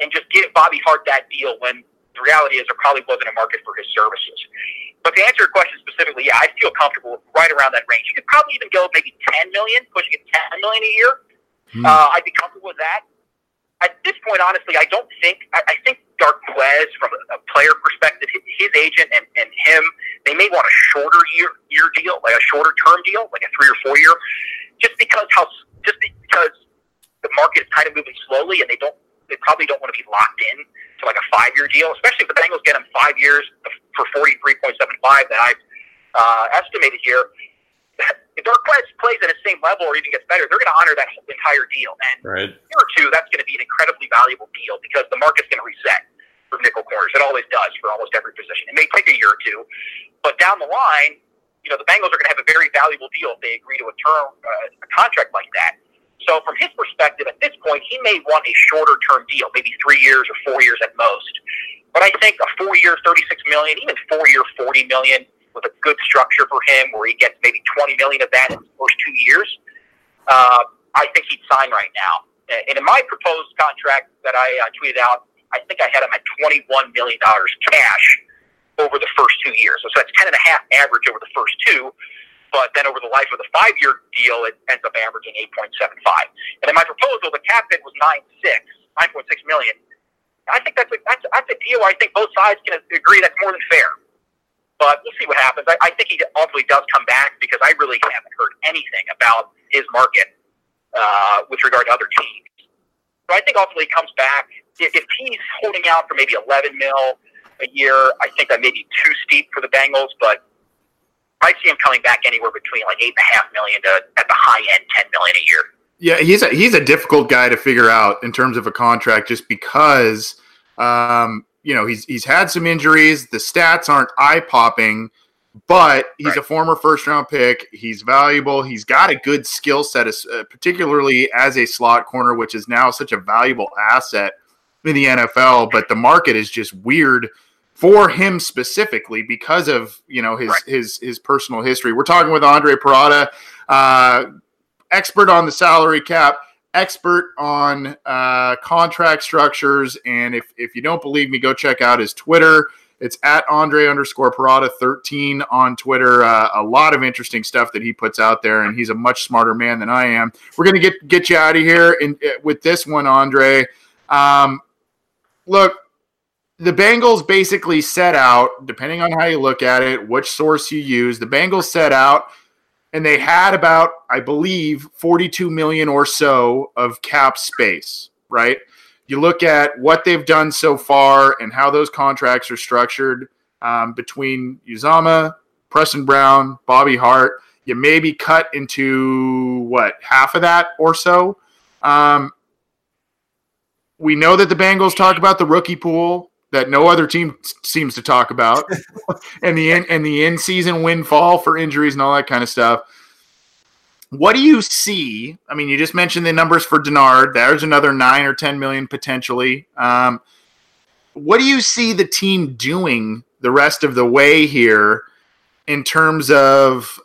and just give Bobby Hart that deal when the reality is there probably wasn't a market for his services. But to answer your question specifically, yeah, I feel comfortable right around that range. You could probably even go maybe $10 million, pushing it $10 million a year. I'd be comfortable with that. At this point, honestly, I think Darquez, from a player perspective, his agent and him, they may want a shorter year deal, like a shorter term deal, like a 3 or 4 year, just because the market is kind of moving slowly, and they probably don't want to be locked in to like a 5 year deal, especially if the Bengals get him 5 years for 43.75 that I've estimated here. If Darquez plays at the same level or even gets better, they're going to honor that entire deal. And right. In a year or two, that's going to be an incredibly valuable deal because the market's going to reset for nickel corners. It always does for almost every position. It may take a year or two, but down the line, you know, the Bengals are going to have a very valuable deal if they agree to a contract like that. So from his perspective, at this point, he may want a shorter-term deal, maybe 3 years or 4 years at most. But I think a 4 year, $36 million, even 4 year, $40 million, with a good structure for him where he gets maybe $20 million of that in the first 2 years, I think he'd sign right now. And in my proposed contract that I tweeted out, I think I had him at $21 million cash over the first 2 years. So that's 10 and a half average over the first two, but then over the life of the 5 year deal, it ends up averaging 8.75. And in my proposal, the cap hit was 9.6 million. I think that's a deal I think both sides can agree that's more than fair. But we'll see what happens. I think he ultimately does come back because I really haven't heard anything about his market with regard to other teams. So I think ultimately he comes back. If he's holding out for maybe $11 million a year, I think that may be too steep for the Bengals. But I see him coming back anywhere between like $8.5 million to, at the high end, $10 million a year. Yeah, he's a difficult guy to figure out in terms of a contract, just because. You know, he's had some injuries. The stats aren't eye-popping, but he's right. A former first-round pick. He's valuable. He's got a good skill set, particularly as a slot corner, which is now such a valuable asset in the NFL. But the market is just weird for him specifically because of, you know, his right. his personal history. We're talking with Andre Perrotta, expert on the salary cap. Expert on contract structures, and if you don't believe me, go check out his Twitter. It's at Andre_Perrotta13 on Twitter. A lot of interesting stuff that he puts out there, and he's a much smarter man than I am. We're gonna get you out of here with this one, Andre. Look, the Bengals basically set out, depending on how you look at it, which source you use. The Bengals set out. And they had about, I believe, $42 million or so of cap space, right? You look at what they've done so far and how those contracts are structured between Uzomah, Preston Brown, Bobby Hart. You maybe cut into, half of that or so? We know that the Bengals talk about the rookie pool that no other team seems to talk about, and the in-season windfall for injuries and all that kind of stuff. What do you see? I mean, you just mentioned the numbers for Denard. There's another $9 or $10 million potentially. What do you see the team doing the rest of the way here in terms of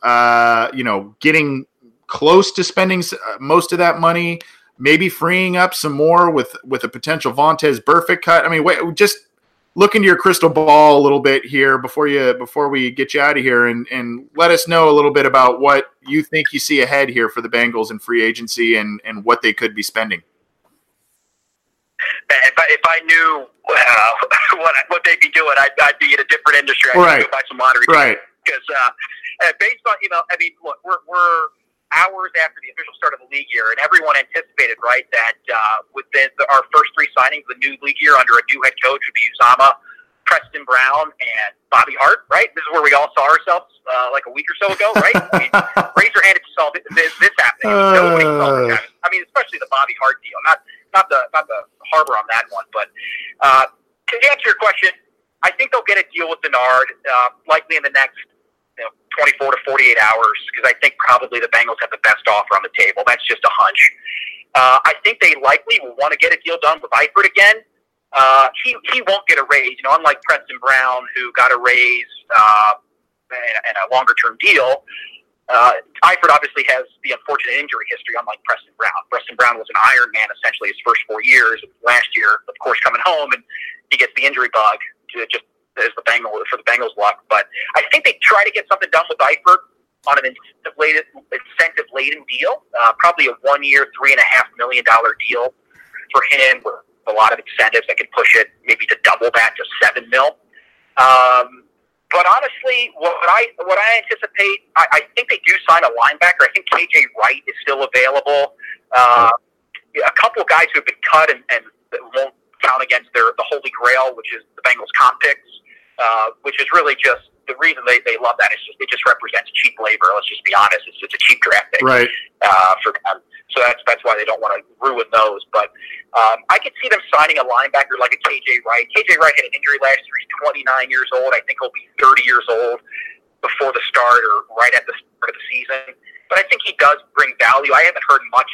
getting close to spending most of that money, maybe freeing up some more with a potential Vontaze Burfict cut? I mean, look into your crystal ball a little bit here before we get you out of here, and let us know a little bit about what you think you see ahead here for the Bengals in free agency and what they could be spending. If I knew what they'd be doing, I'd be in a different industry. I'd right. Go buy some lottery right. Because based on we're hours after the official start of the league year, and everyone anticipated, right, that within our first three signings of the new league year under a new head coach would be Uzomah, Preston Brown, and Bobby Hart, right? This is where we all saw ourselves like a week or so ago, right? I mean, raise your hand if you saw this happening. Nobody saw this happening. I mean, especially the Bobby Hart deal. Not the harbor on that one, but to answer your question, I think they'll get a deal with Denard likely in the next 24 to 48 hours, because I think probably the Bengals have the best offer on the table. That's just a hunch. I think they likely will want to get a deal done with Eifert again. He won't get a raise, you know, unlike Preston Brown, who got a raise and a longer-term deal. Eifert obviously has the unfortunate injury history, unlike Preston Brown. Preston Brown was an Iron Man, essentially, his first 4 years. Last year, of course, coming home, and he gets the injury bug for the Bengals' luck. But I think they try to get something done with Eifert on an incentive-laden deal, probably a one-year, $3.5 million deal for him with a lot of incentives that could push it maybe to double that to $7 million. But honestly, what I anticipate, I think they do sign a linebacker. I think KJ Wright is still available. A couple of guys who have been cut and won't count against the holy grail, which is the Bengals comp picks, which is really just the reason they love that. It just represents cheap labor. Let's just be honest; it's a cheap draft pick, right? For them. So that's why they don't want to ruin those. But I could see them signing a linebacker like a KJ Wright. KJ Wright had an injury last year. He's 29 years old. I think he'll be 30 years old before the start or right at the start of the season. But I think he does bring value. I haven't heard much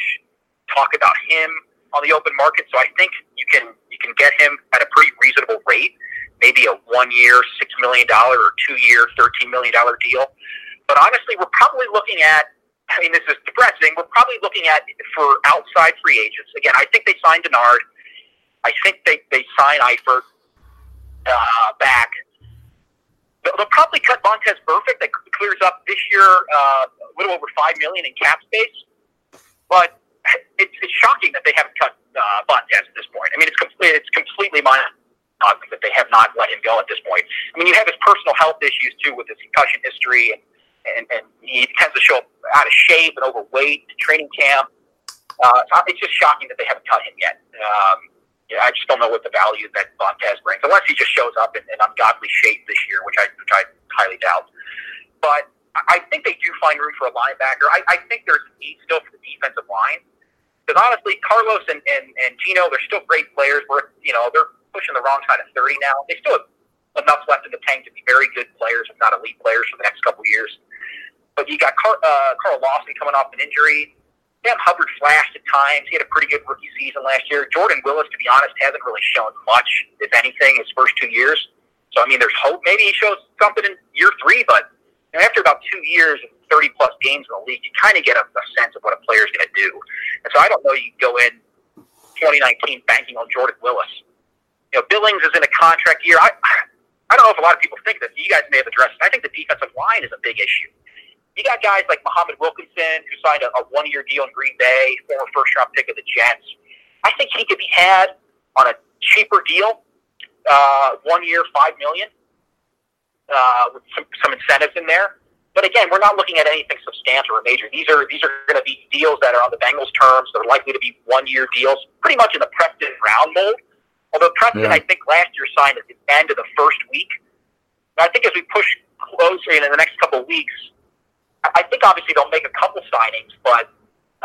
talk about him on the open market, so I think you can get him at a pretty reasonable rate, maybe a one-year, $6 million or two-year, $13 million deal. But honestly, we're probably looking at, I mean, this is depressing. We're probably looking at, for outside free agents, again, I think they signed Denard. I think they sign Eifert back. They'll probably cut Vontaze Burfict. That clears up this year a little over $5 million in cap space. But it's shocking that they haven't cut Vontaze at this point. I mean, it's completely mind-boggling that they have not let him go at this point. I mean, you have his personal health issues, too, with his concussion history and he tends to show up out of shape and overweight to training camp. So it's just shocking that they haven't cut him yet. I just don't know what the value that Vontaze brings, unless he just shows up in ungodly shape this year, which I highly doubt. But I think they do find room for a linebacker. I think there's need still for the defensive line, because honestly, Carlos and Gino, they're still great players. They're pushing the wrong side of 30 now. They still have enough left in the tank to be very good players, if not elite players, for the next couple of years. But you got Carl Lawson coming off an injury. Sam Hubbard flashed at times. He had a pretty good rookie season last year. Jordan Willis, to be honest, hasn't really shown much, if anything, his first 2 years. So, I mean, there's hope. Maybe he shows something in year three, but after about 2 years and 30-plus games in the league, you kind of get a sense of what a player's going to do. And so I don't know you can go in 2019 banking on Jordan Willis. Billings is in a contract year. I don't know if a lot of people think this. You guys may have addressed it. I think the defensive line is a big issue. You got guys like Muhammad Wilkinson, who signed a one-year deal in Green Bay, former first-round pick of the Jets. I think he could be had on a cheaper deal, 1 year, $5 million, with some incentives in there. But again, we're not looking at anything substantial or major. These are going to be deals that are on the Bengals' terms. They're likely to be one-year deals, pretty much in the Preston Brown mold. Although Preston, I think, last year signed at the end of the first week. I think as we push closer in the next couple of weeks, I think obviously they'll make a couple signings, but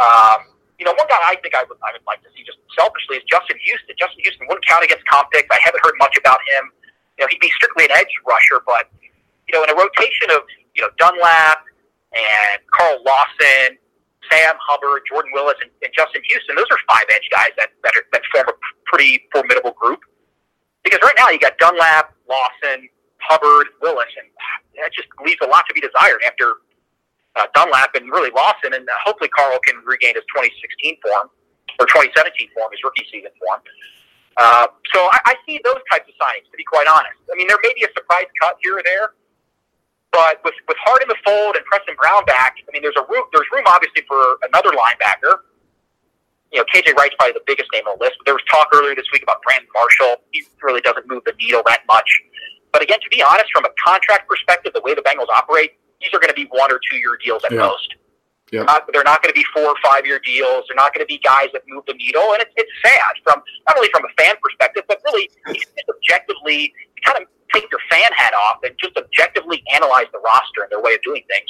one guy I think I would like to see just selfishly is Justin Houston. Justin Houston wouldn't count against comp picks. I haven't heard much about him. He'd be strictly an edge rusher, but in a rotation of Dunlap and Carl Lawson, Sam Hubbard, Jordan Willis, and Justin Houston, those are five edge guys that form a pretty formidable group. Because right now you got Dunlap, Lawson, Hubbard, Willis, and that just leaves a lot to be desired after. Dunlap and really Lawson, and hopefully Carl can regain his 2016 form or 2017 form, his rookie season form. So I see those types of signings, to be quite honest. I mean, there may be a surprise cut here or there, but with Hart in the fold and Preston Brown back, I mean, there's room obviously for another linebacker. KJ Wright's probably the biggest name on the list, but there was talk earlier this week about Brandon Marshall. He really doesn't move the needle that much. But again, to be honest, from a contract perspective, the way the Bengals operate, these are going to be 1 or 2 year deals at most. Yeah. They're not going to be 4 or 5 year deals. They're not going to be guys that move the needle. And it's sad, from not only from a fan perspective, but really just objectively, you kind of take your fan hat off and just objectively analyze the roster and their way of doing things.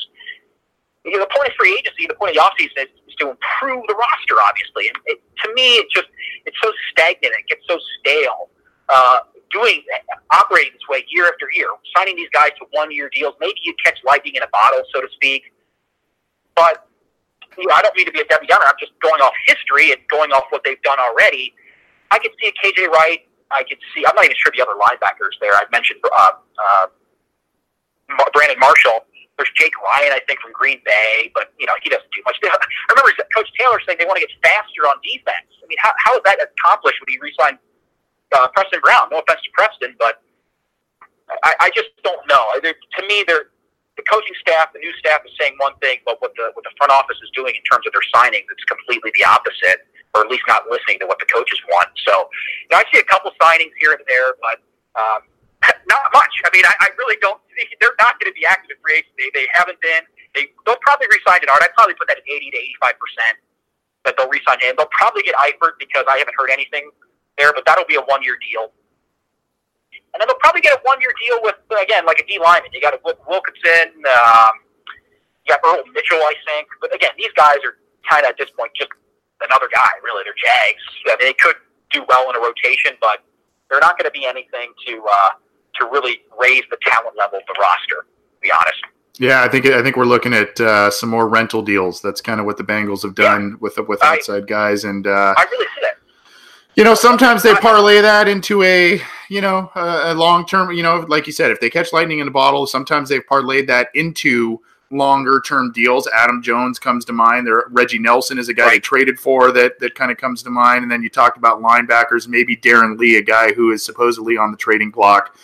The point of free agency, the point of the offseason is to improve the roster, obviously. And to me, it's so stagnant. It gets so stale. Operating this way year after year, signing these guys to 1 year deals. Maybe you catch lightning in a bottle, so to speak. But I don't mean to be a Debbie Downer. I'm just going off history and going off what they've done already. I could see a KJ Wright. I could see. I'm not even sure the other linebackers there. I mentioned Brandon Marshall. There's Jake Ryan, I think, from Green Bay, but you know he doesn't do much. I remember Coach Taylor saying they want to get faster on defense. I mean, how is that accomplished when he re-signed Preston Brown? No offense to Preston, but I just don't know. To me, the coaching staff, the new staff, is saying one thing, but what the front office is doing in terms of their signings, it's completely the opposite, or at least not listening to what the coaches want. So, you know, I see a couple signings here and there, but not much. I mean, I really don't. They're not going to be active in free agency. They haven't been. They'll probably re-sign Denard. I'd probably put that at 80 to 85% that they'll re-sign him. They'll probably get Eifert because I haven't heard anything there, but that'll be a one-year deal. And then they'll probably get a one-year deal with, again, like a D lineman. You got Wilkinson. You got Earl Mitchell, I think. But again, these guys are kind of at this point just another guy. Really, they're Jags. I mean, they could do well in a rotation, but they're not going to be anything to really raise the talent level of the roster, to be honest. Yeah, I think we're looking at some more rental deals. That's kind of what the Bengals have done with outside guys, and I really see that. You know, sometimes they parlay that into a long term. You know, like you said, if they catch lightning in a bottle, sometimes they've parlayed that into longer term deals. Adam Jones comes to mind. There, Reggie Nelson is a guy they traded for that kind of comes to mind. And then you talked about linebackers. Maybe Darren Lee, a guy who is supposedly on the trading block.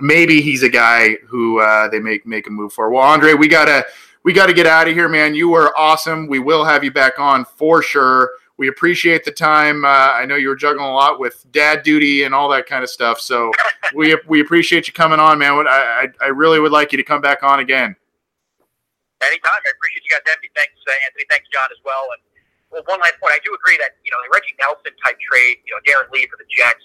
Maybe he's a guy who they make a move for. Well, Andre, we gotta get out of here, man. You were awesome. We will have you back on for sure. We appreciate the time. I know you were juggling a lot with dad duty and all that kind of stuff. So we appreciate you coming on, man. I really would like you to come back on again. Anytime. I appreciate you guys having me. Thanks, Anthony. Thanks, John, as well. And well, one last point. I do agree that, you know, the Reggie Nelson type trade, you know, Darren Lee for the Jets.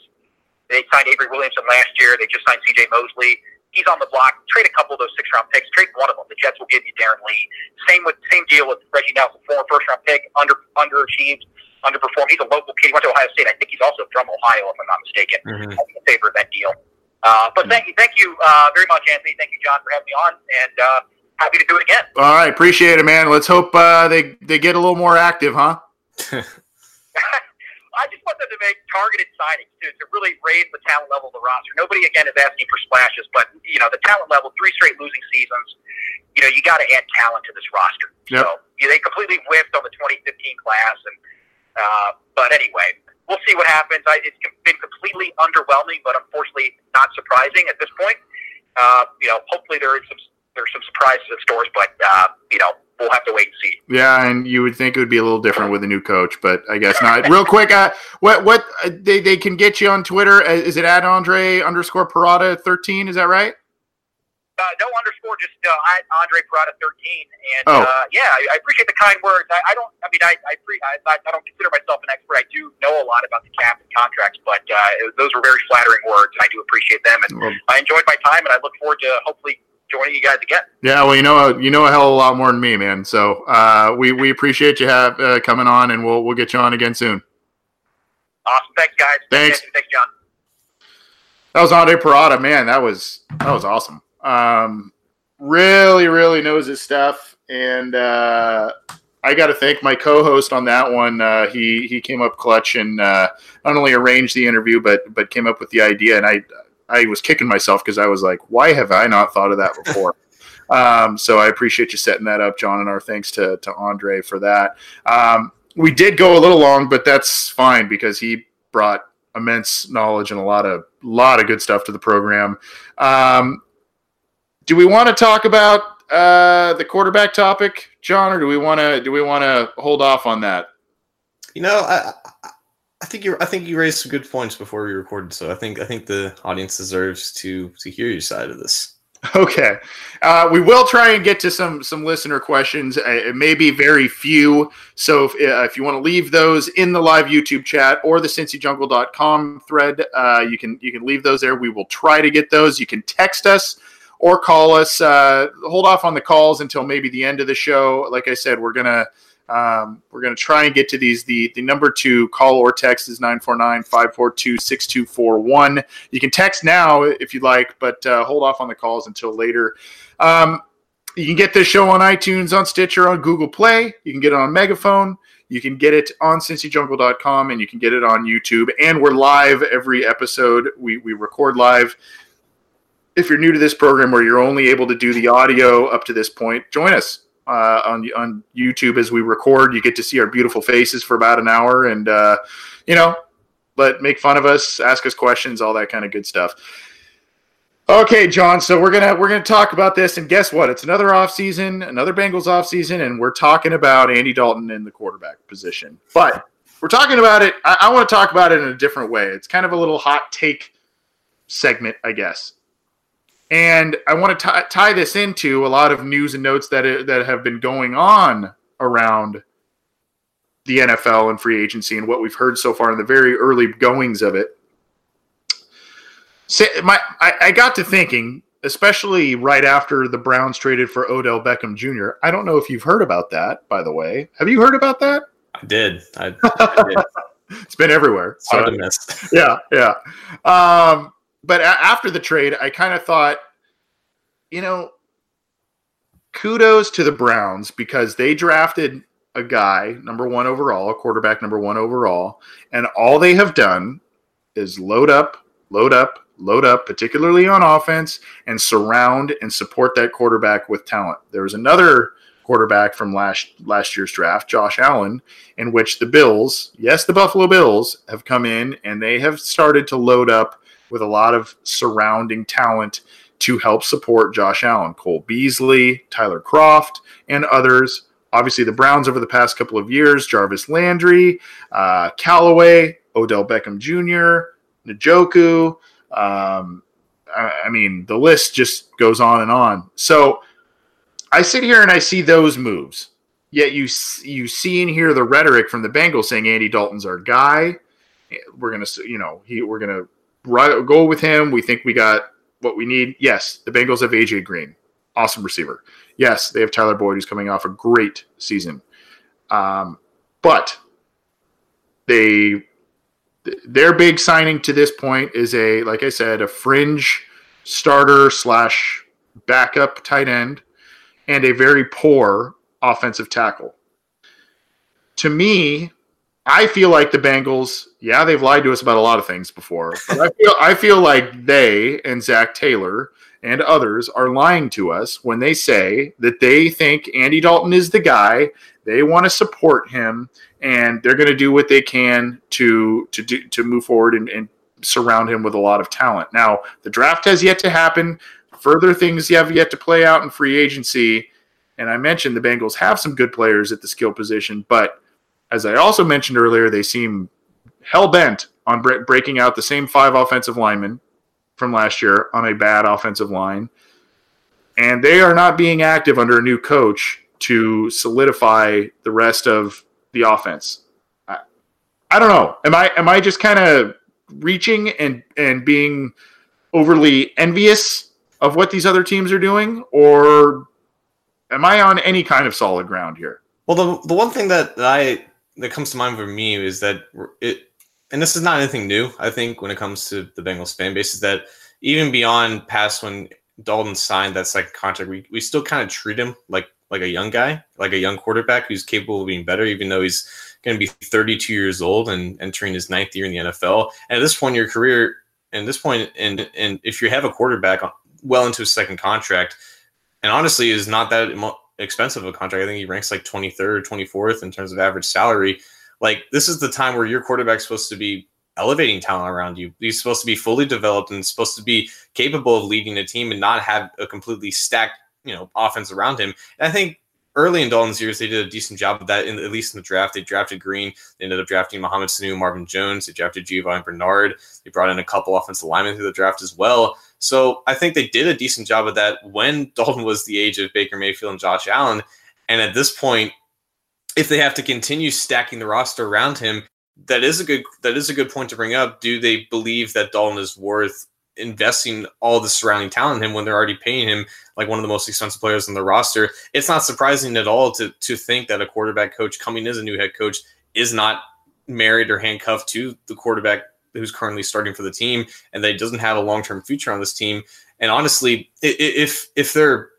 They signed Avery Williamson last year. They just signed C.J. Mosley. He's on the block. Trade a couple of those 6-round picks. Trade one of them. The Jets will give you Darren Lee. Same deal with Reggie Nelson, former 1st-round pick, underachieved, underperformed. He's a local kid. He went to Ohio State. I think he's also from Ohio, if I'm not mistaken. Mm-hmm. I'm in favor of that deal. But thank you very much, Anthony. Thank you, John, for having me on. And happy to do it again. All right, appreciate it, man. Let's hope they get a little more active, huh? I just want them to make targeted signings to really raise the talent level of the roster. Nobody, again, is asking for splashes, but, you know, the talent level, 3 straight losing seasons, you know, you got to add talent to this roster. Yep. So they completely whiffed on the 2015 class. And but anyway, we'll see what happens. It's been completely underwhelming, but unfortunately not surprising at this point. You know, hopefully there's some surprises in stores, but, you know, we'll have to wait and see. Yeah, and you would think it would be a little different with a new coach, but I guess not. Real quick, what they can get you on Twitter, is it @Andre_Perrotta13, is that right? No underscore, just @Andre Perrotta13. And I appreciate the kind words. I don't consider myself an expert. I do know a lot about the cap and contracts, but those were very flattering words, and I do appreciate them. And I enjoyed my time, and I look forward to hopefully joining you guys again. Yeah, well, you know a hell of a lot more than me, man. So we appreciate you coming on, and we'll get you on again soon. Awesome, thanks, guys. Thanks, John. That was Andre Perrotta, man. That was awesome. Really, really knows his stuff, and I got to thank my co-host on that one. He came up clutch and not only arranged the interview, but came up with the idea, and I was kicking myself because I was like, why have I not thought of that before? So I appreciate you setting that up, John, and our thanks to Andre for that. We did go a little long, but that's fine because he brought immense knowledge and a lot of good stuff to the program. Do we want to talk about the quarterback topic, John, or do we want to hold off on that? You know, I think you raised some good points before we recorded, so I think the audience deserves to hear your side of this. Okay, we will try and get to some listener questions. It may be very few, so if you want to leave those in the live YouTube chat or the CincyJungle.com thread, you can leave those there. We will try to get those. You can text us or call us. Hold off on the calls until maybe the end of the show. Like I said, we're gonna try and get to these. The number to call or text is 949-542-6241. You can text now if you'd like, but hold off on the calls until later. You can get this show on iTunes, on Stitcher, on Google Play. You can get it on Megaphone. You can get it on CincyJungle.com, and you can get it on YouTube. And we're live every episode. We record live. If you're new to this program or you're only able to do the audio up to this point, join us on YouTube as we record. You get to see our beautiful faces for about an hour and, make fun of us, ask us questions, all that kind of good stuff. Okay, John, so we're gonna talk about this, and guess what? It's another offseason, another Bengals offseason, and we're talking about Andy Dalton in the quarterback position. But we're talking about it, I want to talk about it in a different way. It's kind of a little hot take segment, I guess. And I want to tie this into a lot of news and notes that have been going on around the NFL and free agency and what we've heard so far in the very early goings of it. So I got to thinking, especially right after the Browns traded for Odell Beckham Jr. I don't know if you've heard about that, by the way. Have you heard about that? I did. I did. It's been everywhere. It's hard to miss. Yeah. But after the trade, I kind of thought, kudos to the Browns because they drafted a guy, a quarterback number one overall, and all they have done is load up, particularly on offense, and surround and support that quarterback with talent. There was another quarterback from last year's draft, Josh Allen, in which the Bills, yes, the Buffalo Bills, have come in and they have started to load up with a lot of surrounding talent to help support Josh Allen, Cole Beasley, Tyler Kroft, and others. Obviously, the Browns over the past couple of years, Jarvis Landry, Callaway, Odell Beckham Jr., Njoku. The list just goes on and on. So I sit here and I see those moves. Yet you see and hear the rhetoric from the Bengals saying Andy Dalton's our guy. We're gonna go with him. We think we got what we need. Yes, the Bengals have AJ Green, awesome receiver. Yes, they have Tyler Boyd, who's coming off a great season. But their big signing to this point is like I said, a fringe starter / backup tight end and a very poor offensive tackle. To me, I feel like the Bengals, they've lied to us about a lot of things before, but I feel like they and Zac Taylor and others are lying to us when they say that they think Andy Dalton is the guy, they want to support him, and they're going to do what they can to move forward and surround him with a lot of talent. Now, the draft has yet to happen. Further things have yet to play out in free agency, and I mentioned the Bengals have some good players at the skill position, but as I also mentioned earlier, they seem hell-bent on breaking out the same 5 offensive linemen from last year on a bad offensive line. And they are not being active under a new coach to solidify the rest of the offense. I don't know. Am I just kind of reaching and being overly envious of what these other teams are doing? Or am I on any kind of solid ground here? Well, the one thing that comes to mind for me is that and this is not anything new, I think, when it comes to the Bengals fan base, is that even beyond past when Dalton signed that second contract, we still kind of treat him like a young guy, like a young quarterback who's capable of being better, even though he's going to be 32 years old and entering his 9th year in the NFL. And at this point in your career, and if you have a quarterback well into his second contract, and honestly is not that expensive of a contract. I think he ranks like 23rd or 24th in terms of average salary. Like, this is the time where your quarterback's supposed to be elevating talent around you. He's supposed to be fully developed and supposed to be capable of leading a team and not have a completely stacked, offense around him. And I think early in Dalton's years, they did a decent job of that, at least in the draft. They drafted Green. They ended up drafting Mohamed Sanu, Marvin Jones. They drafted Ja'Wuan Bernard. They brought in a couple offensive linemen through the draft as well. So I think they did a decent job of that when Dalton was the age of Baker Mayfield and Josh Allen. And at this point, if they have to continue stacking the roster around him, that is a good point to bring up. Do they believe that Dalton is worth investing all the surrounding talent in him when they're already paying him like one of the most expensive players on the roster? It's not surprising at all to think that a quarterback coach coming as a new head coach is not married or handcuffed to the quarterback who's currently starting for the team and that he doesn't have a long-term future on this team. And honestly, if they're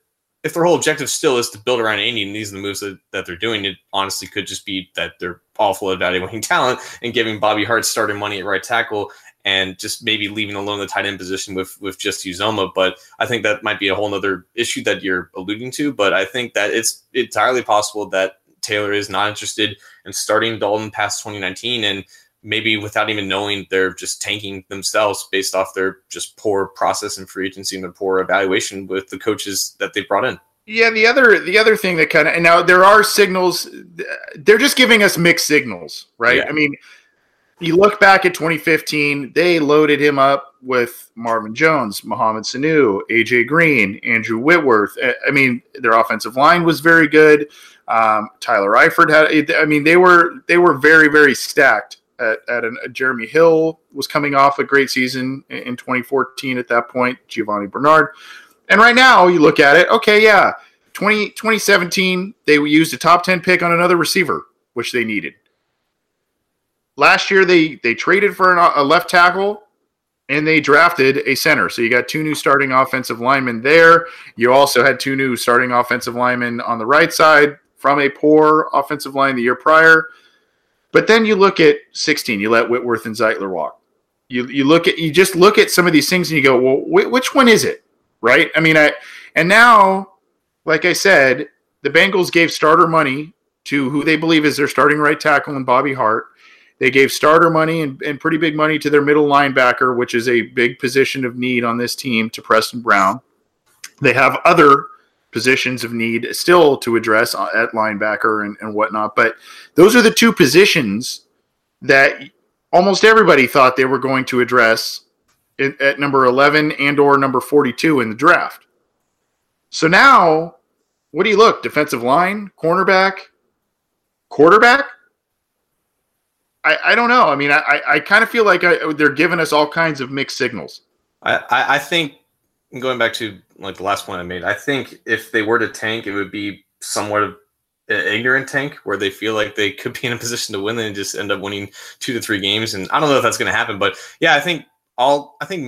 if their whole objective still is to build around Andy and these are the moves that they're doing, it honestly could just be that they're awful at evaluating talent and giving Bobby Hart starting money at right tackle and just maybe leaving alone the tight end position with just Uzomah. But I think that might be a whole nother issue that you're alluding to. But I think that it's entirely possible that Taylor is not interested in starting Dalton past 2019, and maybe without even knowing, they're just tanking themselves based off their just poor process and free agency and their poor evaluation with the coaches that they brought in. Yeah, the other thing that kind of, and now there are signals, they're just giving us mixed signals, right? Yeah. I mean, you look back at 2015, they loaded him up with Marvin Jones, Mohamed Sanu, AJ Green, Andrew Whitworth. I mean, their offensive line was very good. Tyler Eifert had, I mean, they were very, very stacked. Jeremy Hill was coming off a great season in 2014 at that point, Giovanni Bernard. And right now you look at it, okay, yeah, 2017, they used a top 10 pick on another receiver, which they needed. Last year they traded for a left tackle and they drafted a center. So you got two new starting offensive linemen there. You also had two new starting offensive linemen on the right side from a poor offensive line the year prior. But then you look at 2016, you let Whitworth and Zeitler walk. You just look at some of these things and you go, well, which one is it, right? I mean, and now, like I said, the Bengals gave starter money to who they believe is their starting right tackle in Bobby Hart. They gave starter money and pretty big money to their middle linebacker, which is a big position of need on this team, to Preston Brown. They have other positions of need still to address at linebacker and whatnot. But those are the two positions that almost everybody thought they were going to address at number 11 and or number 42 in the draft. So now, what do you look? Defensive line, cornerback, quarterback? I don't know. I mean, I kind of feel like they're giving us all kinds of mixed signals. I think, going back to like the last point I made, I think if they were to tank, it would be somewhat of an ignorant tank where they feel like they could be in a position to win and just end up winning 2 to 3 games. And I don't know if that's going to happen, but yeah, I think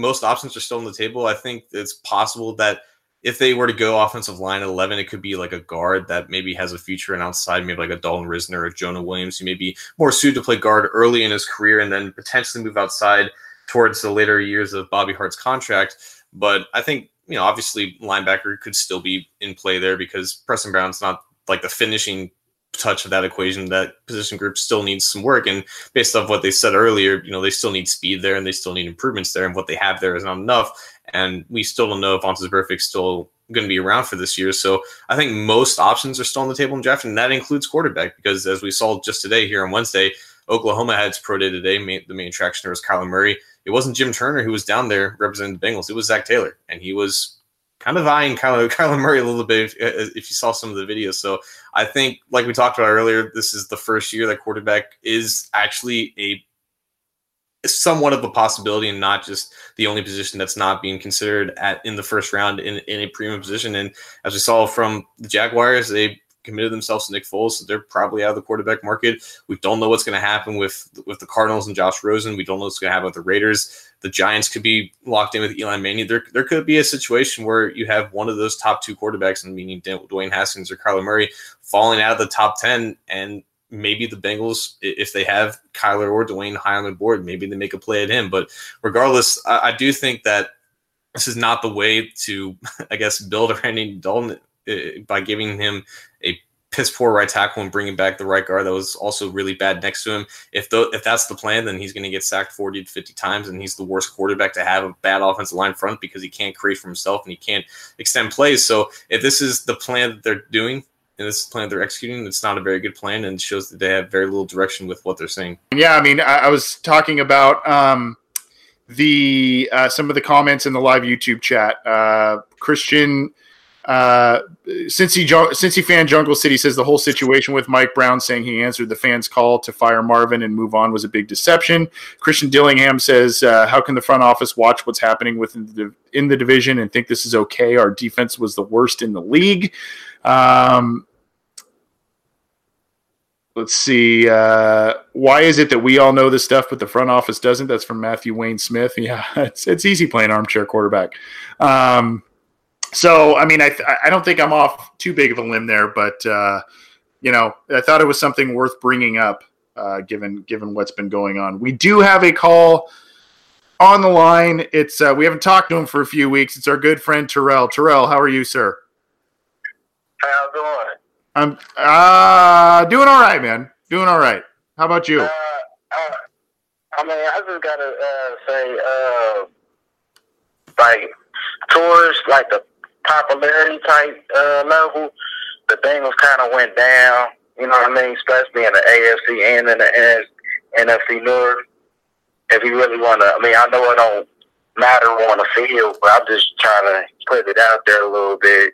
most options are still on the table. I think it's possible that if they were to go offensive line at 11, it could be like a guard that maybe has a future and outside, maybe like a Dalton Risner or Jonah Williams, who may be more suited to play guard early in his career and then potentially move outside towards the later years of Bobby Hart's contract. But I think, you know, obviously linebacker could still be in play there because Preston Brown's not like the finishing touch of that equation. That position group still needs some work. And based off what they said earlier, you know, they still need speed there and they still need improvements there. And what they have there is not enough. And we still don't know if Vontaze Burfict's still going to be around for this year. So I think most options are still on the table in draft. And that includes quarterback because, as we saw just today here on Wednesday, Oklahoma had its pro day today. The main attraction was Kyler Murray. It wasn't Jim Turner who was down there representing the Bengals. It was Zac Taylor, and he was kind of eyeing Kyler Murray a little bit if you saw some of the videos. So I think, like we talked about earlier, this is the first year that quarterback is actually a somewhat of a possibility and not just the only position that's not being considered in the first round in a premium position. And as we saw from the Jaguars, they committed themselves to Nick Foles, so they're probably out of the quarterback market. We don't know what's going to happen with the Cardinals and Josh Rosen. We don't know what's going to happen with the Raiders. The Giants could be locked in with Eli Manning. There could be a situation where you have one of those top two quarterbacks, and meaning Dwayne Haskins or Kyler Murray, falling out of the top 10, and maybe the Bengals, if they have Kyler or Dwayne high on the board, maybe they make a play at him. But regardless, I do think that this is not the way to, I guess, build around Andy Dalton by giving him a piss poor right tackle and bringing back the right guard that was also really bad next to him. If that's the plan, then he's going to get sacked 40 to 50 times, and he's the worst quarterback to have a bad offensive line front because he can't create for himself and he can't extend plays. So if this is the plan that they're doing and this is the plan that they're executing, it's not a very good plan and shows that they have very little direction with what they're saying. Yeah, I mean, I was talking about some of the comments in the live YouTube chat. Christian... Cincy fan Jungle City says the whole situation with Mike Brown saying he answered the fans' call to fire Marvin and move on was a big deception. Christian Dillingham says, how can the front office watch what's happening within in the division and think this is okay? Our defense was the worst in the league. Let's see. Why is it that we all know this stuff, but the front office doesn't? That's from Matthew Wayne Smith. Yeah, it's easy playing armchair quarterback. So, I mean, I don't think I'm off too big of a limb there, but, you know, I thought it was something worth bringing up, given what's been going on. We do have a call on the line. It's we haven't talked to him for a few weeks. It's our good friend Terrell. Terrell, how are you, sir? How's it going? I'm doing all right, man. Doing all right. How about you? I mean, I just got to say, like, towards, like, the popularity type level, the Bengals kind of went down, you know what I mean, especially in the AFC and in the NFC North. If you really want to, I mean, I know it don't matter on the field, but I'm just trying to put it out there a little bit.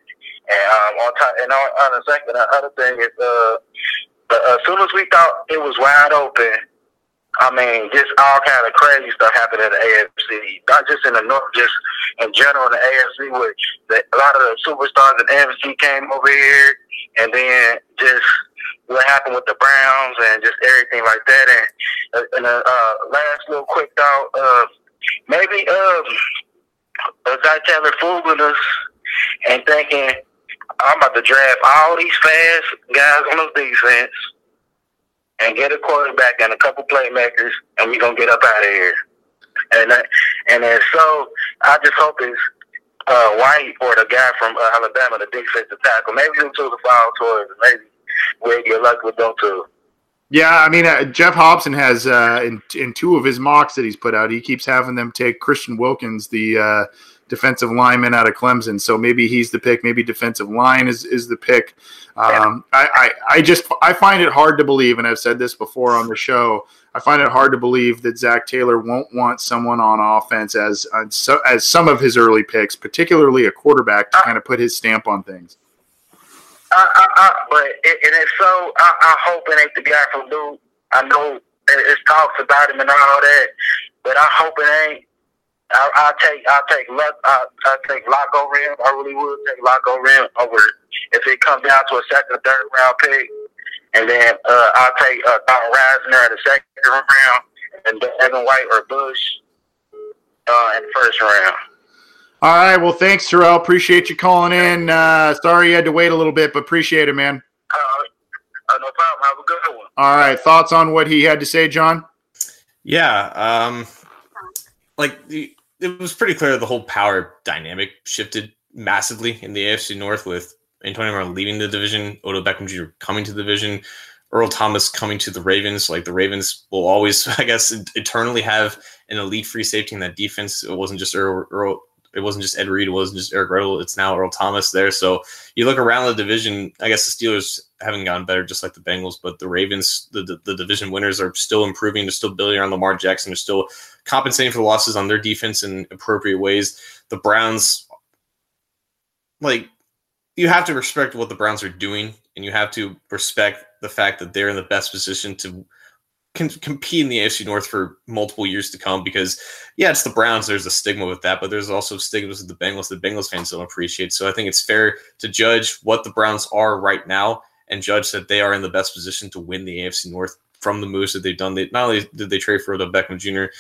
And on the second, the other thing is, as soon as we thought it was wide open, I mean, just all kind of crazy stuff happened in the AFC. Not just in the North, just in general in the AFC, where a lot of the superstars in the AFC came over here, and then just what happened with the Browns and just everything like that. And the last little quick thought, maybe Zac Taylor fooling us and thinking, I'm about to draft all these fast guys on the defense and get a quarterback and a couple playmakers, and we're going to get up out of here. And so I just hope it's White or the guy from Alabama, the defensive tackle. Maybe them two will fall towards it. Maybe we'll get lucky with them two. Yeah, I mean, Jeff Hobson has, in two of his mocks that he's put out, he keeps having them take Christian Wilkins, the defensive lineman out of Clemson. So maybe he's the pick. Maybe defensive line is the pick. I find it hard to believe, and I've said this before on the show, I find it hard to believe that Zac Taylor won't want someone on offense as some of his early picks, particularly a quarterback, to kind of put his stamp on things. I hope it ain't the guy from Duke. I know it's talks about him and all that, but I hope it ain't. I'll take Lock over him. I really will take Lock over him over if it comes down to a second, third round pick. And then I'll take Don Reisner in the second round, and Devin White or Bush in the first round. All right. Well, thanks, Terrell. Appreciate you calling in. Sorry you had to wait a little bit, but appreciate it, man. No problem. Have a good one. All right. Thoughts on what he had to say, John? Yeah. It was pretty clear the whole power dynamic shifted massively in the AFC North with Antonio Brown leaving the division, Odell Beckham Jr. coming to the division, Earl Thomas coming to the Ravens. Like, the Ravens will always, I guess, eternally have an elite free safety in that defense. It wasn't just Earl. It wasn't just Ed Reed. It wasn't just Eric Weddle. It's now Earl Thomas there. So you look around the division, I guess the Steelers haven't gotten better just like the Bengals, but the Ravens, the division winners, are still improving. They're still building around Lamar Jackson. They're still compensating for the losses on their defense in appropriate ways. The Browns, like, you have to respect what the Browns are doing, and you have to respect the fact that they're in the best position to compete in the AFC North for multiple years to come, because it's the Browns, there's a stigma with that, but there's also stigmas with the Bengals fans don't appreciate. So I think it's fair to judge what the Browns are right now and judge that they are in the best position to win the AFC North from the moves that they've done. Not only did they trade for Odell Beckham Jr.,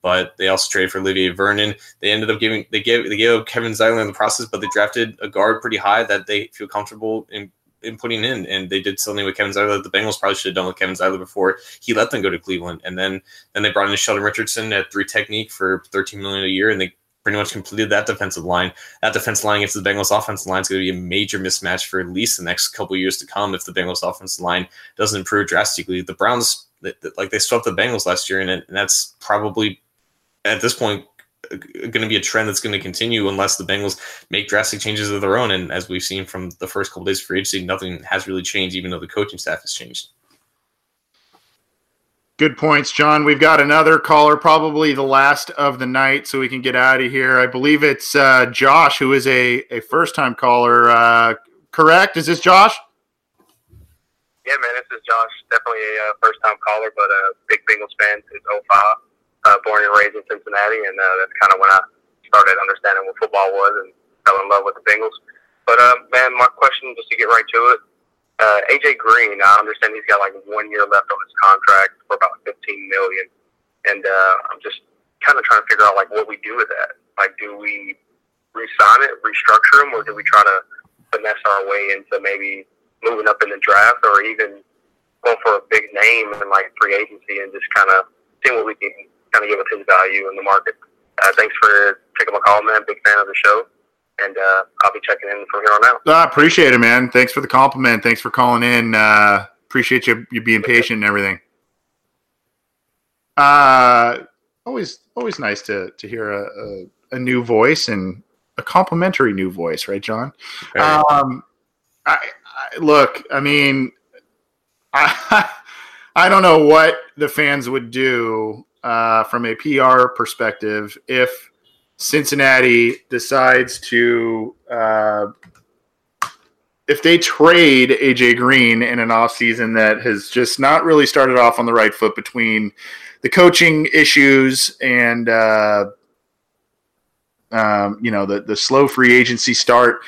but they also traded for Olivier Vernon. They ended up gave up Kevin Zeitler in the process, but they drafted a guard pretty high that they feel comfortable in putting in, and they did something with Kevin Zeitler that the Bengals probably should have done with Kevin Zeitler before he let them go to Cleveland. And then they brought in Sheldon Richardson at 3 technique for $13 million a year, and they pretty much completed that defensive line. That defensive line against the Bengals offensive line is going to be a major mismatch for at least the next couple of years to come if the Bengals offensive line doesn't improve drastically. The Browns, they swept the Bengals last year, and that's probably at this point going to be a trend that's going to continue unless the Bengals make drastic changes of their own. And as we've seen from the first couple of days of free agency, nothing has really changed, even though the coaching staff has changed. Good points, John. We've got another caller, probably the last of the night, so we can get out of here. I believe it's Josh, who is a first-time caller. Correct? Is this Josh? Yeah, man, this is Josh. Definitely a first-time caller, but a big Bengals fan since 2005. Born and raised in Cincinnati, and that's kind of when I started understanding what football was and fell in love with the Bengals. But, man, my question, just to get right to it, A.J. Green, I understand he's got like 1 year left on his contract for about $15 million, and I'm just kind of trying to figure out, like, what we do with that. Like, do we re-sign it, restructure him, or do we try to finesse our way into maybe moving up in the draft or even going for a big name in like free agency and just kind of seeing what we can kind of give with his value in the market? Thanks for taking my call, man. Big fan of the show. And I'll be checking in from here on out. I appreciate it, man. Thanks for the compliment. Thanks for calling in. Appreciate you being patient and everything. Always nice to hear a new voice and a complimentary new voice, right, John? Right. I don't know what the fans would do from a PR perspective if Cincinnati decides to if they trade A.J. Green in an offseason that has just not really started off on the right foot between the coaching issues and the slow free agency start.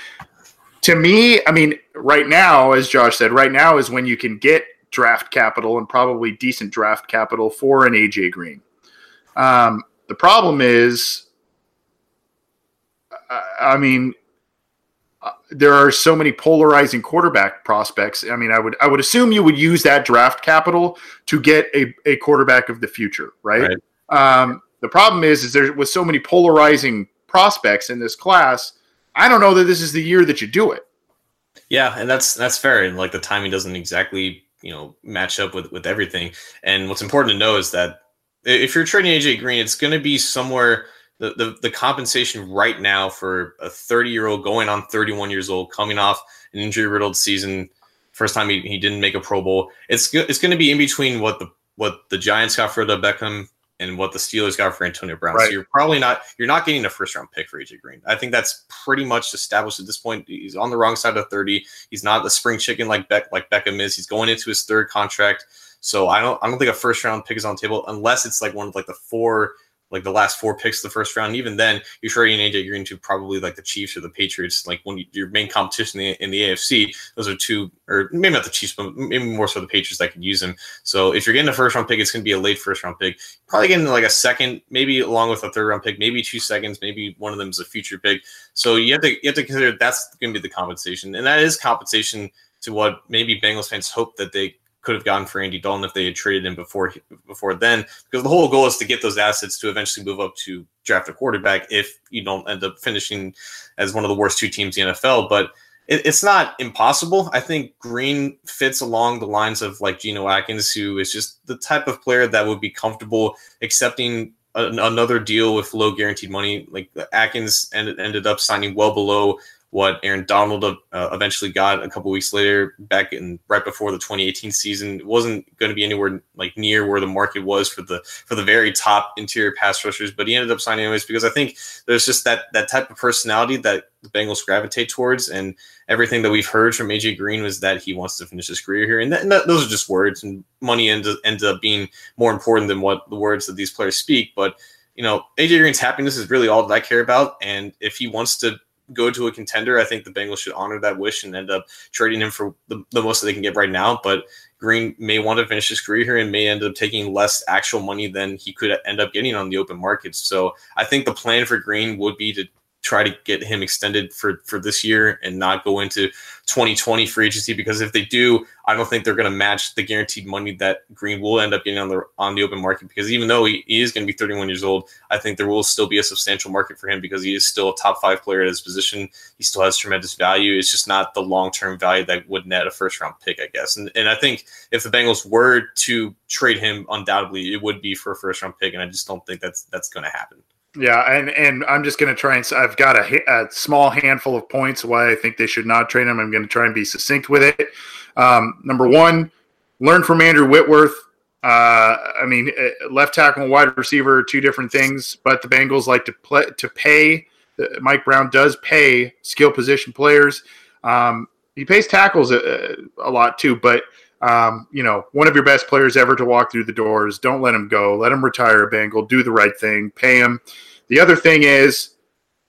To me, I mean, right now, as Josh said, right now is when you can get draft capital and probably decent draft capital for an A.J. Green. The problem is, there are so many polarizing quarterback prospects. I mean, I would assume you would use that draft capital to get a quarterback of the future, right? The problem is there with so many polarizing prospects in this class, I don't know that this is the year that you do it. Yeah, and that's fair. And like the timing doesn't exactly match up with everything. And what's important to know is that if you're trading AJ Green, it's going to be somewhere. The compensation right now for a 30-year-old going on 31 years old, coming off an injury-riddled season, first time he didn't make a Pro Bowl, it's going to be in between what the Giants got for Odell Beckham and what the Steelers got for Antonio Brown. Right. So you're not getting a first-round pick for AJ Green. I think that's pretty much established at this point. He's on the wrong side of 30. He's not the spring chicken like Beckham is. He's going into his third contract. So I don't think a first-round pick is on the table unless it's like one of like the four. Like the last four picks of the first round, even then, you're trading AJ Green to probably like the Chiefs or the Patriots. Like when your main competition in the AFC, those are two, or maybe not the Chiefs, but maybe more so the Patriots that could use them. So if you're getting a first round pick, it's going to be a late first round pick. Probably getting like a second, maybe along with a third round pick, maybe 2 seconds, maybe one of them is a future pick. So you have to consider that's going to be the compensation, and that is compensation to what maybe Bengals fans hope that they could have gotten for Andy Dalton if they had traded him before then, because the whole goal is to get those assets to eventually move up to draft a quarterback if you don't end up finishing as one of the worst two teams in the NFL. But it's not impossible. I think Green fits along the lines of like Geno Atkins, who is just the type of player that would be comfortable accepting another deal with low guaranteed money. Like Atkins ended up signing well below what Aaron Donald eventually got a couple weeks later, back in right before the 2018 season. It wasn't going to be anywhere like near where the market was for the very top interior pass rushers, but he ended up signing anyways because I think there's just that type of personality that the Bengals gravitate towards, and everything that we've heard from AJ Green was that he wants to finish his career here, and those are just words, and money ends up being more important than what the words that these players speak. But AJ Green's happiness is really all that I care about, and if he wants to go to a contender, I think the Bengals should honor that wish and end up trading him for the most that they can get right now. But Green may want to finish his career here and may end up taking less actual money than he could end up getting on the open market. So I think the plan for Green would be to try to get him extended for this year and not go into 2020 free agency, because if they do, I don't think they're going to match the guaranteed money that Green will end up getting on the open market, because even though he is going to be 31 years old, I think there will still be a substantial market for him because he is still a top 5 player at his position. He still has tremendous value. It's just not the long-term value that would net a first-round pick, I guess. And I think if the Bengals were to trade him, undoubtedly, it would be for a first-round pick, and I just don't think that's going to happen. Yeah, and I'm just going to try and – I've got a small handful of points why I think they should not trade him. I'm going to try and be succinct with it. Number one, learn from Andrew Whitworth. Left tackle and wide receiver are two different things, but the Bengals like to pay. Mike Brown does pay skill position players. He pays tackles a lot too, but – one of your best players ever to walk through the doors. Don't let him go. Let him retire a Bengal. Do the right thing. Pay him. The other thing is,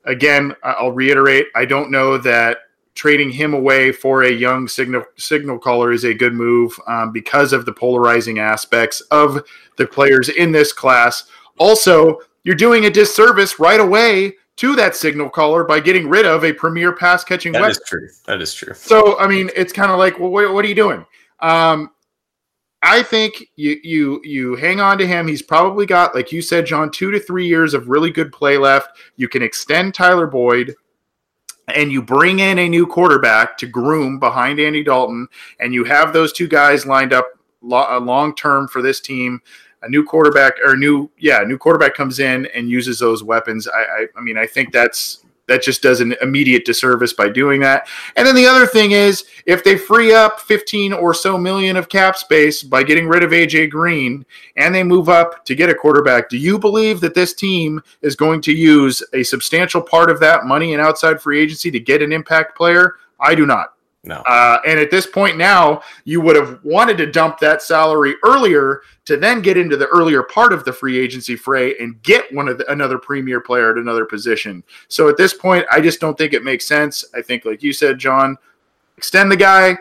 again, I'll reiterate, I don't know that trading him away for a young signal caller is a good move because of the polarizing aspects of the players in this class. Also, you're doing a disservice right away to that signal caller by getting rid of a premier pass-catching weapon. That is true. That is true. So, I mean, it's kind of like, well, what are you doing? I think you hang on to him. He's probably got, like you said, John, 2 to 3 years of really good play left. You can extend Tyler Boyd, and you bring in a new quarterback to groom behind Andy Dalton, and you have those two guys lined up long-term for this team. A new quarterback comes in and uses those weapons. I mean, I think that just does an immediate disservice by doing that. And then the other thing is, if they free up 15 or so million of cap space by getting rid of AJ Green and they move up to get a quarterback, do you believe that this team is going to use a substantial part of that money in outside free agency to get an impact player? I do not. No. And at this point now, you would have wanted to dump that salary earlier to then get into the earlier part of the free agency fray and get another premier player at another position. So at this point, I just don't think it makes sense. I think, like you said, John, extend the guy,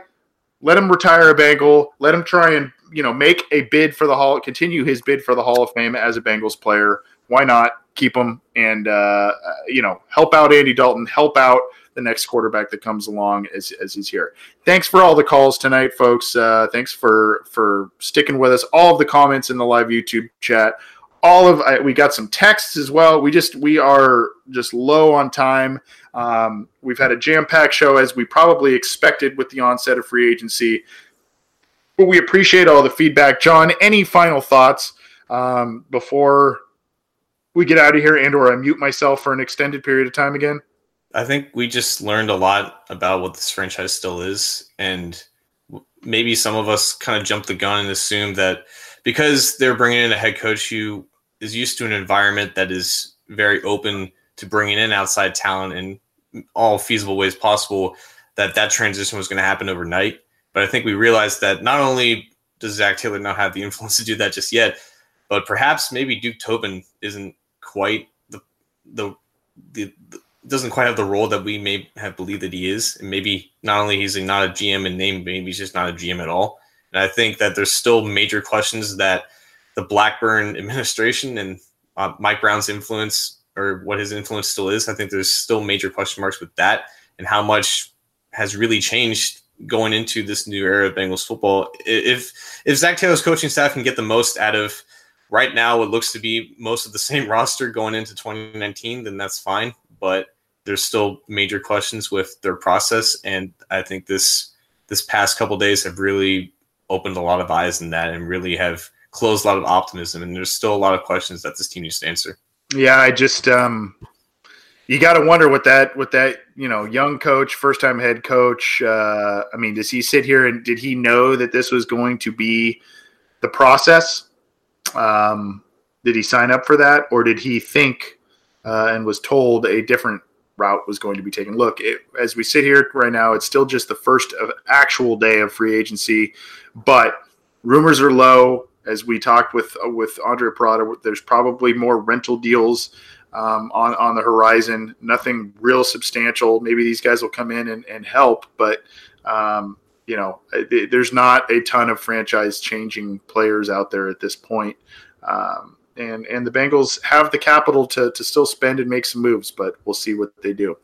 let him retire a Bengal, let him try and make a bid for the Hall, continue his bid for the Hall of Fame as a Bengals player. Why not keep him and help out Andy Dalton, help out the next quarterback that comes along as he's here. Thanks for all the calls tonight, folks. Thanks for sticking with us. All of the comments in the live YouTube chat. We got some texts as well. We are just low on time. We've had a jam-packed show, as we probably expected with the onset of free agency. But we appreciate all the feedback. John, any final thoughts before we get out of here, and or I mute myself for an extended period of time again? I think we just learned a lot about what this franchise still is, and maybe some of us kind of jumped the gun and assumed that because they're bringing in a head coach who is used to an environment that is very open to bringing in outside talent in all feasible ways possible, that transition was going to happen overnight. But I think we realized that not only does Zac Taylor not have the influence to do that just yet, but perhaps maybe Duke Tobin isn't quite the doesn't quite have the role that we may have believed that he is. And maybe not only he's not a GM in name, maybe he's just not a GM at all. And I think that there's still major questions that the Blackburn administration and Mike Brown's influence, or what his influence still is. I think there's still major question marks with that, and how much has really changed going into this new era of Bengals football. If Zac Taylor's coaching staff can get the most out of right now what looks to be most of the same roster going into 2019, then that's fine. But there's still major questions with their process, and I think this past couple of days have really opened a lot of eyes in that, and really have closed a lot of optimism. And there's still a lot of questions that this team needs to answer. Yeah, I just you got to wonder with that young coach, first time head coach. I mean, does he sit here and did he know that this was going to be the process? Did he sign up for that, or did he think and was told a different route was going to be taken? Look, as we sit here right now, it's still just the first of actual day of free agency, but rumors are low. As we talked with Andre Perrotta, there's probably more rental deals on the horizon. Nothing real substantial. Maybe these guys will come in and help, but there's not a ton of franchise-changing players out there at this point. And the Bengals have the capital to still spend and make some moves, but we'll see what they do.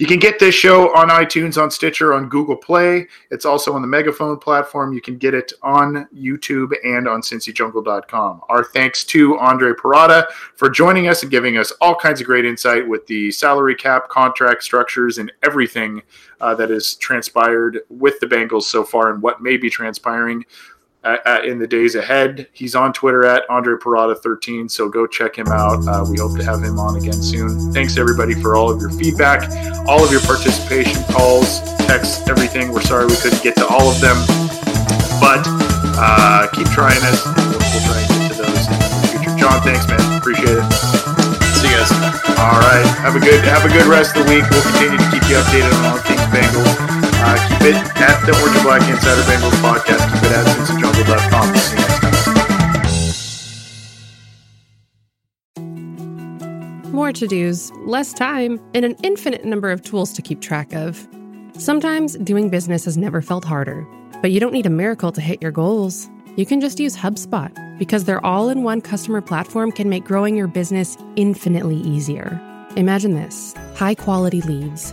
You can get this show on iTunes, on Stitcher, on Google Play. It's also on the Megaphone platform. You can get it on YouTube and on CincyJungle.com. Our thanks to Andre Perrotta for joining us and giving us all kinds of great insight with the salary cap, contract structures, and everything that has transpired with the Bengals so far and what may be transpiring in the days ahead. He's on Twitter at Andre Perrotta 13, so go check him out. We hope to have him on again soon. Thanks everybody for all of your feedback, all of your participation, calls, texts, everything. We're sorry we couldn't get to all of them, but keep trying us. We'll try and get to those in the future. John, thanks, man. Appreciate it. See you guys. All right. Have a good rest of the week. We'll continue to keep you updated on all things Bengals. Keep it at the Orange and Black Insider Bengals podcast. Keep it at CincyJungle.com. See you next time. More to-dos, less time, and an infinite number of tools to keep track of. Sometimes doing business has never felt harder, but you don't need a miracle to hit your goals. You can just use HubSpot, because their all-in-one customer platform can make growing your business infinitely easier. Imagine this: high-quality leads,